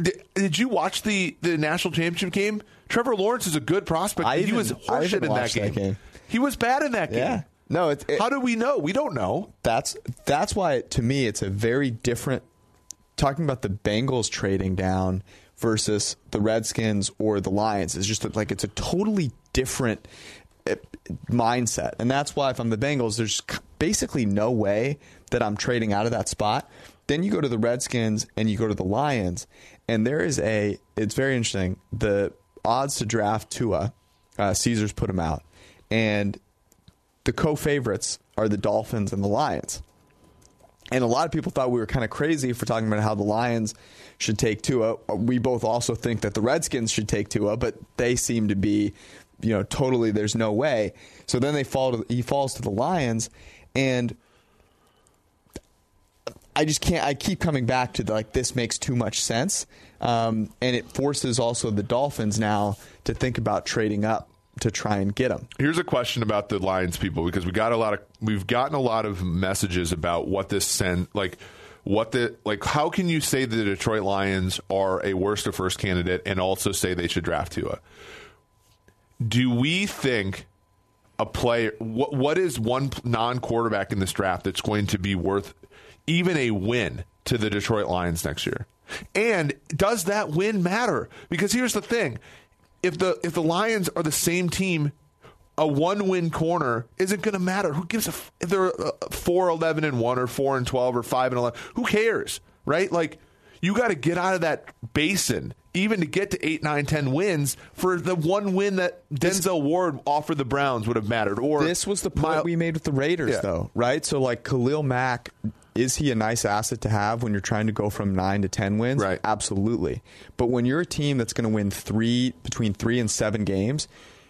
Did, did you watch the, the national championship game? Trevor Lawrence is a good prospect. I he even, was horseshit in that game. that game. He was bad in that game. Yeah. No, it's, it, how do we know? We don't know. That's that's why, to me, it's a very different. Talking about the Bengals trading down versus the Redskins or the Lions is just like it's a totally different mindset, and that's why if I'm the Bengals, there's basically no way that I'm trading out of that spot. Then you go to the Redskins and you go to the Lions, and there is a. It's very interesting. The odds to draft Tua, uh, Caesars put him out, and the co-favorites are the Dolphins and the Lions. And a lot of people thought we were kind of crazy for talking about how the Lions should take Tua. We both also think that the Redskins should take Tua, but they seem to be, you know, totally there's no way. So then they fall to, he falls to the Lions, and I just can't. I keep coming back to the, like this makes too much sense, um, and it forces also the Dolphins now to think about trading up to try and get them. Here's a question about the Lions people, because we got a lot of we've gotten a lot of messages about what this send like what the like how can you say the Detroit Lions are a worst to first candidate and also say they should draft Tua? Do we think a player what what is one non-quarterback in this draft that's going to be worth even a win to the Detroit Lions next year? And does that win matter? Because here's the thing. If the if the Lions are the same team, a one-win corner isn't going to matter. Who gives a f- if they're four eleven and one or four and twelve or five and eleven? Who cares, right? Like you got to get out of that basin even to get to eight, nine, ten wins for the one win that this, Denzel Ward offered the Browns would have mattered. Or this was the point my, we made with the Raiders, yeah. though, right? So like Khalil Mack, is he a nice asset to have when you're trying to go from nine to ten wins? Right. Absolutely. But when you're a team that's going to win three between three and seven games,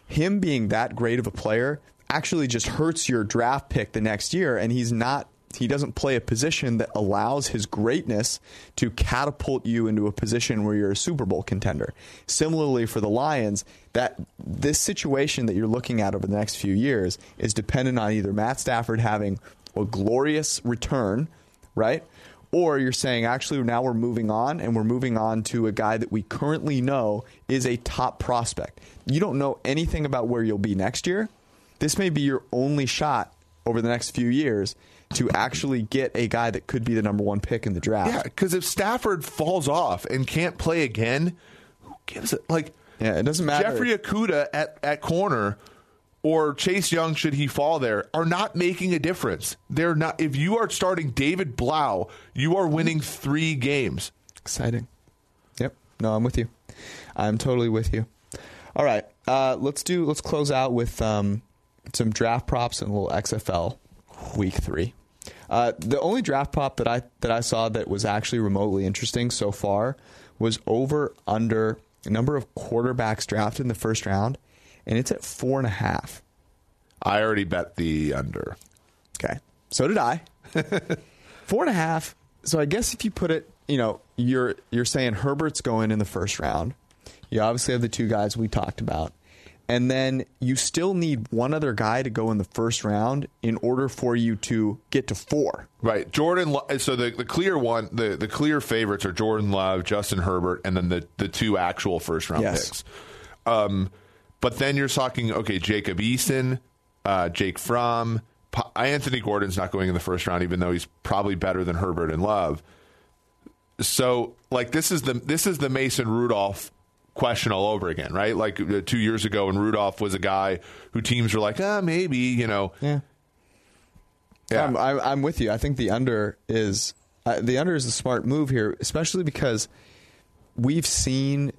him being that great of a player actually just hurts your draft pick the next year. And he's not he doesn't play a position that allows his greatness to catapult you into a position where you're a Super Bowl contender. Similarly for the Lions, that this situation that you're looking at over the next few years is dependent on either Matt Stafford having a glorious return, right? or you're saying, actually, now we're moving on, and we're moving on to a guy that we currently know is a top prospect. You don't know anything about where you'll be next year. This may be your only shot over the next few years to actually get a guy that could be the number one pick in the draft. Yeah, because if Stafford falls off and can't play again, who gives it? Like, yeah, it doesn't matter. Jeffrey Okudah at, at corner or Chase Young, should he fall there, are not making a difference. They're not. If you are starting David Blau, you are winning three games. Exciting. Yep. No, I'm with you. I'm totally with you. All right. Uh, let's do. Let's close out with um, some draft props and a little X F L week three. Uh, the only draft prop that I that I saw that was actually remotely interesting so far was over under number of quarterbacks drafted in the first round, and it's at four and a half. I already bet the under. Okay, so did I. Four and a half. So I guess if you put it, you know, you're you're saying Herbert's going in the first round. You obviously have the two guys we talked about. And then you still need one other guy to go in the first round in order for you to get to four. Right. Jordan. So the, the clear one, the, the clear favorites are Jordan Love, Justin Herbert, and then the, the two actual first round yes. picks. Um, but then you're talking, okay, Jacob Eason, uh, Jake Fromm. Pa- Anthony Gordon's not going in the first round, even though he's probably better than Herbert and Love. So like this is the this is the Mason Rudolph question all over again, right? Like uh, two years ago when Rudolph was a guy who teams were like, ah, maybe, you know. Yeah. yeah. I'm, I'm, I'm with you. I think the under is uh, the under is a smart move here, especially because we've seen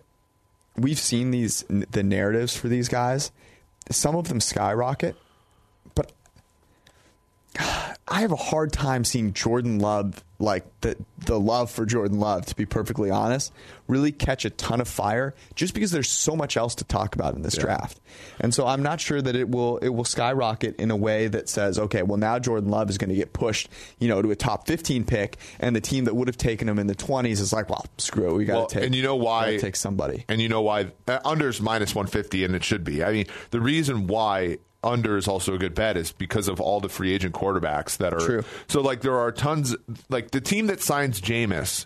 we've seen these the narratives for these guys. Some of them skyrocket, but I have a hard time seeing Jordan Love, like the the love for Jordan Love, to be perfectly honest, really catch a ton of fire just because there's so much else to talk about in this yeah. draft. And so I'm not sure that it will it will skyrocket in a way that says, okay, well now Jordan Love is going to get pushed, you know, to a top fifteen pick, and the team that would have taken him in the twenties is like, well, screw it, we got to well, take and you know why take somebody. And you know why uh, under's minus one fifty, and it should be. I mean, the reason why under is also a good bet is because of all the free agent quarterbacks that are True. So like there are tons, like the team that signs Jameis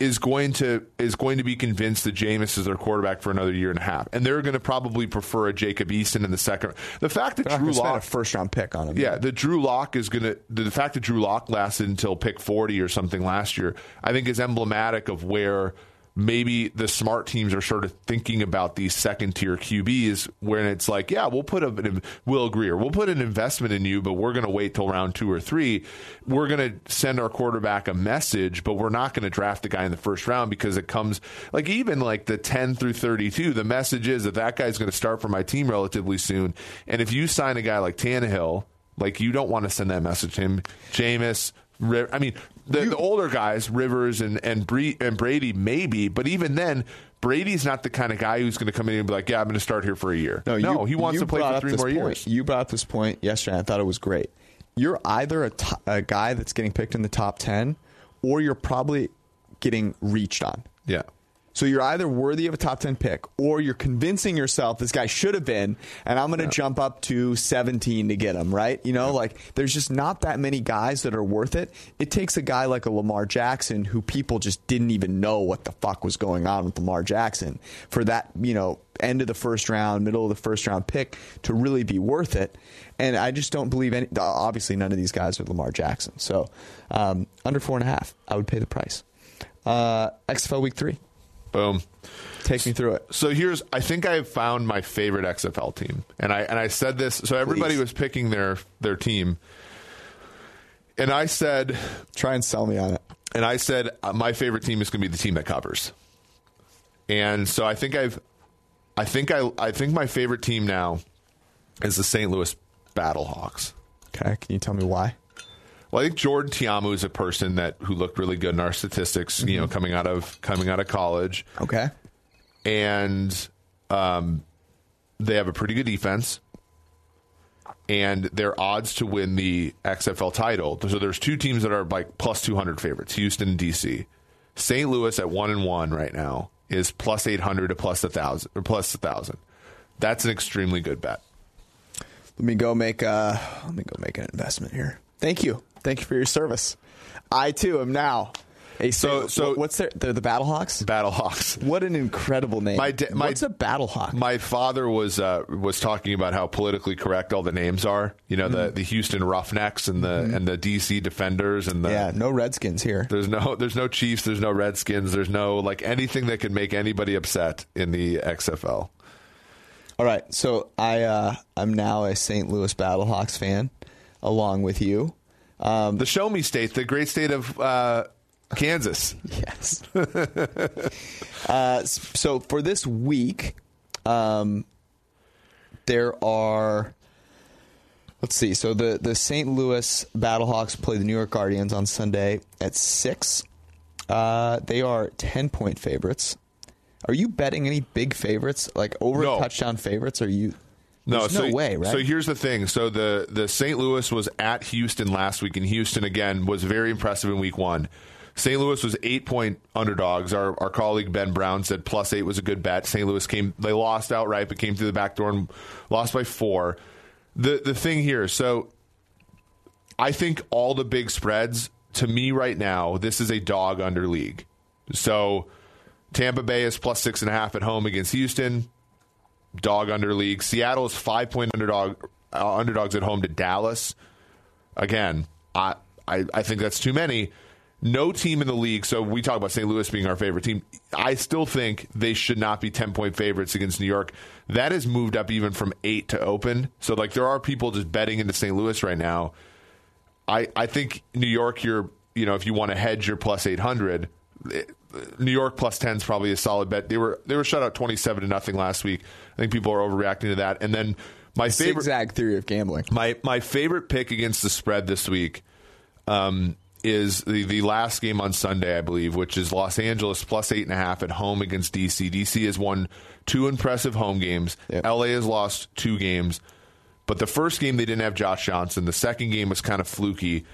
is going to is going to be convinced that Jameis is their quarterback for another year and a half, and they're going to probably prefer a Jacob Eason in the second. The fact that they're Drew Lock, a first round pick on him, yeah, man. the Drew Lock is going to the fact that Drew Lock lasted until pick forty or something last year, I think is emblematic of where maybe the smart teams are sort of thinking about these second-tier Q Bs when it's like, yeah, we'll put a Will Greer, we'll put an investment in you, but we're going to wait till round two or three. We're going to send our quarterback a message, but we're not going to draft the guy in the first round because it comes like even like the ten through thirty-two. The message is that that guy's going to start for my team relatively soon. And if you sign a guy like Tannehill, like you don't want to send that message to him, Jameis. I mean, the, you, the older guys, Rivers and and, Bree, and Brady, maybe, but even then, Brady's not the kind of guy who's going to come in and be like, yeah, I'm going to start here for a year. No, no you, he wants to play for three more point. years. You brought up this point yesterday. I thought it was great. You're either a, t- a guy that's getting picked in the top ten, or you're probably getting reached on. Yeah. So you're either worthy of a top ten pick, or you're convincing yourself this guy should have been, and I'm going to yeah. jump up to seventeen to get him, right? You know, yeah. like there's just not that many guys that are worth it. It takes a guy like a Lamar Jackson, who people just didn't even know what the fuck was going on with Lamar Jackson, for that, you know, end of the first round, middle of the first round pick to really be worth it. And I just don't believe any, obviously none of these guys are Lamar Jackson. So um, under four and a half, I would pay the price. Uh, X F L week three. Boom. Take me through it. So here's, I think I found my favorite X F L team. And I and I said this, so everybody Please. was picking their, their team. And I said... Try and sell me on it. And I said, uh, my favorite team is going to be the team that covers. And so I think I've... I think I I think my favorite team now is the Saint Louis BattleHawks. Okay. Can you tell me why? Well, I think Jordan Tiamu is a person that who looked really good in our statistics, you mm-hmm. know, coming out of coming out of college. Okay, and um, they have a pretty good defense, and their odds to win the X F L title. So there's two teams that are like plus two hundred favorites: Houston and D C. Saint Louis at one and one right now is plus eight hundred to plus a thousand or plus a thousand. That's an extremely good bet. Let me go make a, let me go make an investment here. Thank you. Thank you for your service. I, too, am now a so, so what's their, they're the BattleHawks? BattleHawks. What an incredible name. My da- my, what's a BattleHawk? My father was uh, was talking about how politically correct all the names are. You know, mm-hmm. the, the Houston Roughnecks and the mm-hmm. and the D C Defenders and the Yeah, no Redskins here. There's no there's no Chiefs, there's no Redskins, there's no like anything that could make anybody upset in the X F L. All right, so I uh, I'm now a Saint Louis BattleHawks fan, along with you. Um, the Show Me State, the great state of uh, Kansas. Yes. uh, so for this week, um, there are. Let's see. So the the Saint Louis BattleHawks play the New York Guardians on Sunday at six. Uh, they are ten point favorites. Are you betting any big favorites, like over no. touchdown favorites? Are you? No, no so, way, right? So here's the thing. So the, the Saint Louis was at Houston last week, and Houston, again, was very impressive in week one. Saint Louis was eight-point underdogs. Our our colleague Ben Brown said plus eight was a good bet. Saint Louis came, they lost outright, but came through the back door and lost by four. The the thing here, so I think all the big spreads, to me right now, this is a dog under league. So Tampa Bay is plus six and a half at home against Houston. Dog under league. Seattle is five point underdog uh, underdogs at home to Dallas. Again, I, I I think that's too many. No team in the league. So we talk about Saint Louis being our favorite team. I still think they should not be ten point favorites against New York. That has moved up even from eight to open. So like there are people just betting into Saint Louis right now. I I think New York. You're you know if you want to hedge your plus eight hundred. New York plus ten is probably a solid bet. They were they were shut out twenty-seven to nothing last week. I think people are overreacting to that. And then my favorite zigzag theory of gambling. My my favorite pick against the spread this week um, is the the last game on Sunday, I believe, which is Los Angeles plus eight and a half at home against D C. D C has won two impressive home games. Yep. L A has lost two games, but the first game they didn't have Josh Johnson. The second game was kind of fluky.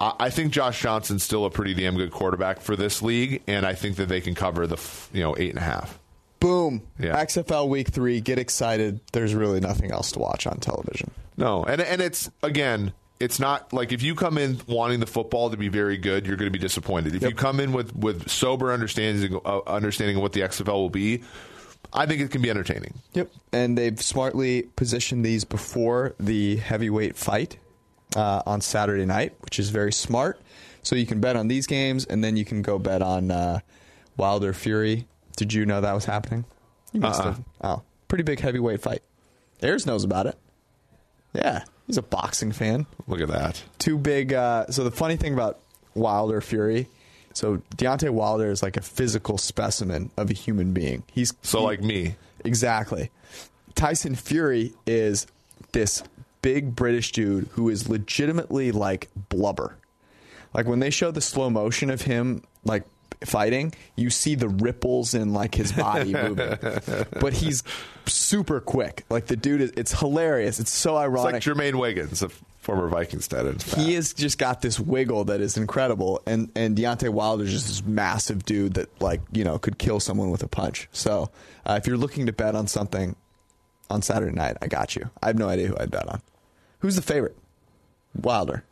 I think Josh Johnson's still a pretty damn good quarterback for this league, and I think that they can cover the you know eight and a half. Boom! Yeah. X F L Week Three. Get excited. There's really nothing else to watch on television. No, and and it's again, it's not like if you come in wanting the football to be very good, you're going to be disappointed. If yep. you come in with with sober understanding uh, understanding of what the X F L will be, I think it can be entertaining. Yep, and they've smartly positioned these before the heavyweight fight. Uh, on Saturday night, which is very smart. So you can bet on these games, and then you can go bet on uh, Wilder Fury. Did you know that was happening? You must uh-uh. have. Oh, pretty big heavyweight fight. Ayers knows about it. Yeah, he's a boxing fan. Look at that. Two big. Uh, so the funny thing about Wilder Fury, so Deontay Wilder is like a physical specimen of a human being. He's so he, like me. Exactly. Tyson Fury is this big British dude who is legitimately like blubber. Like when they show the slow motion of him like fighting, you see the ripples in like his body moving. But he's super quick. Like the dude is, it's hilarious. It's so ironic. It's like Jermaine Wiggins, a former Vikings tight end. He has just got this wiggle that is incredible. And and Deontay Wilder is just this massive dude that like, you know, could kill someone with a punch. So uh, if you're looking to bet on something on Saturday night, I got you. I have no idea who I'd bet on. Who's the favorite? Wilder.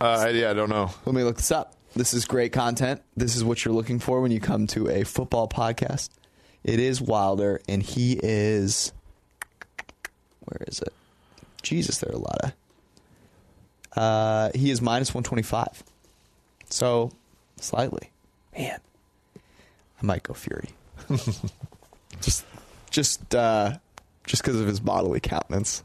Uh, yeah, I don't know. Let me look this up. This is great content. This is what you're looking for when you come to a football podcast. It is Wilder, and he is... Where is it? Jesus, there are a lot of... Uh, he is minus one twenty-five. So, slightly. Man. I might go Fury. just just uh Just because of his bodily countenance.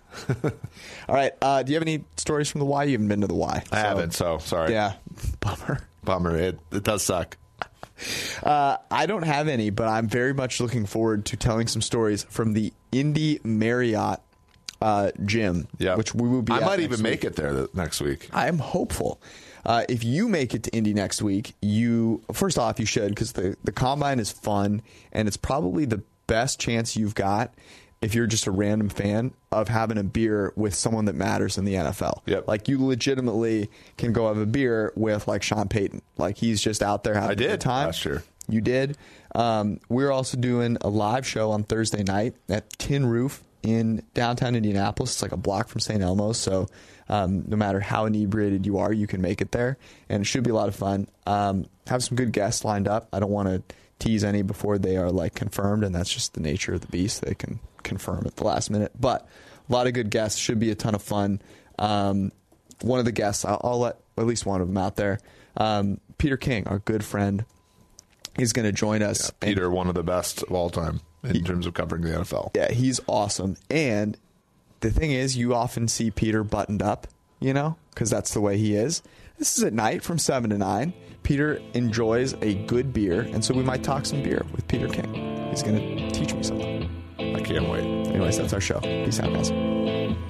All right. Uh, do you have any stories from the Y? You haven't been to the Y. So. I haven't, so sorry. Yeah. Bummer. Bummer. It, it does suck. Uh, I don't have any, but I'm very much looking forward to telling some stories from the Indy Marriott uh, gym, yep. which we will be I at might even week. make it there the, next week. I'm hopeful. Uh, if you make it to Indy next week, you first off, you should, because the, the combine is fun, and it's probably the best chance you've got if you're just a random fan of having a beer with someone that matters in the N F L. Yep. Like you legitimately can go have a beer with like Sean Payton. Like he's just out there having I did. a good time. Last year. You did. Um, we're also doing a live show on Thursday night at Tin Roof in downtown Indianapolis. It's like a block from Saint Elmo, so um, no matter how inebriated you are, you can make it there, and it should be a lot of fun. Um, have some good guests lined up. I don't want to tease any before they are like confirmed, and that's just the nature of the beast. They can confirm at the last minute, but a lot of good guests. Should be a ton of fun. Um, one of the guests, I'll, I'll let at least one of them out there. Um, Peter King, our good friend, is going to join us. Yeah, Peter, and, one of the best of all time in he, terms of covering the N F L. Yeah, he's awesome. And the thing is, you often see Peter buttoned up, you know, because that's the way he is. This is at night from seven to nine. Peter enjoys a good beer, and so we might talk some beer with Peter King. He's going to teach me something. I can't wait. Anyways, that's our show. Peace out, guys.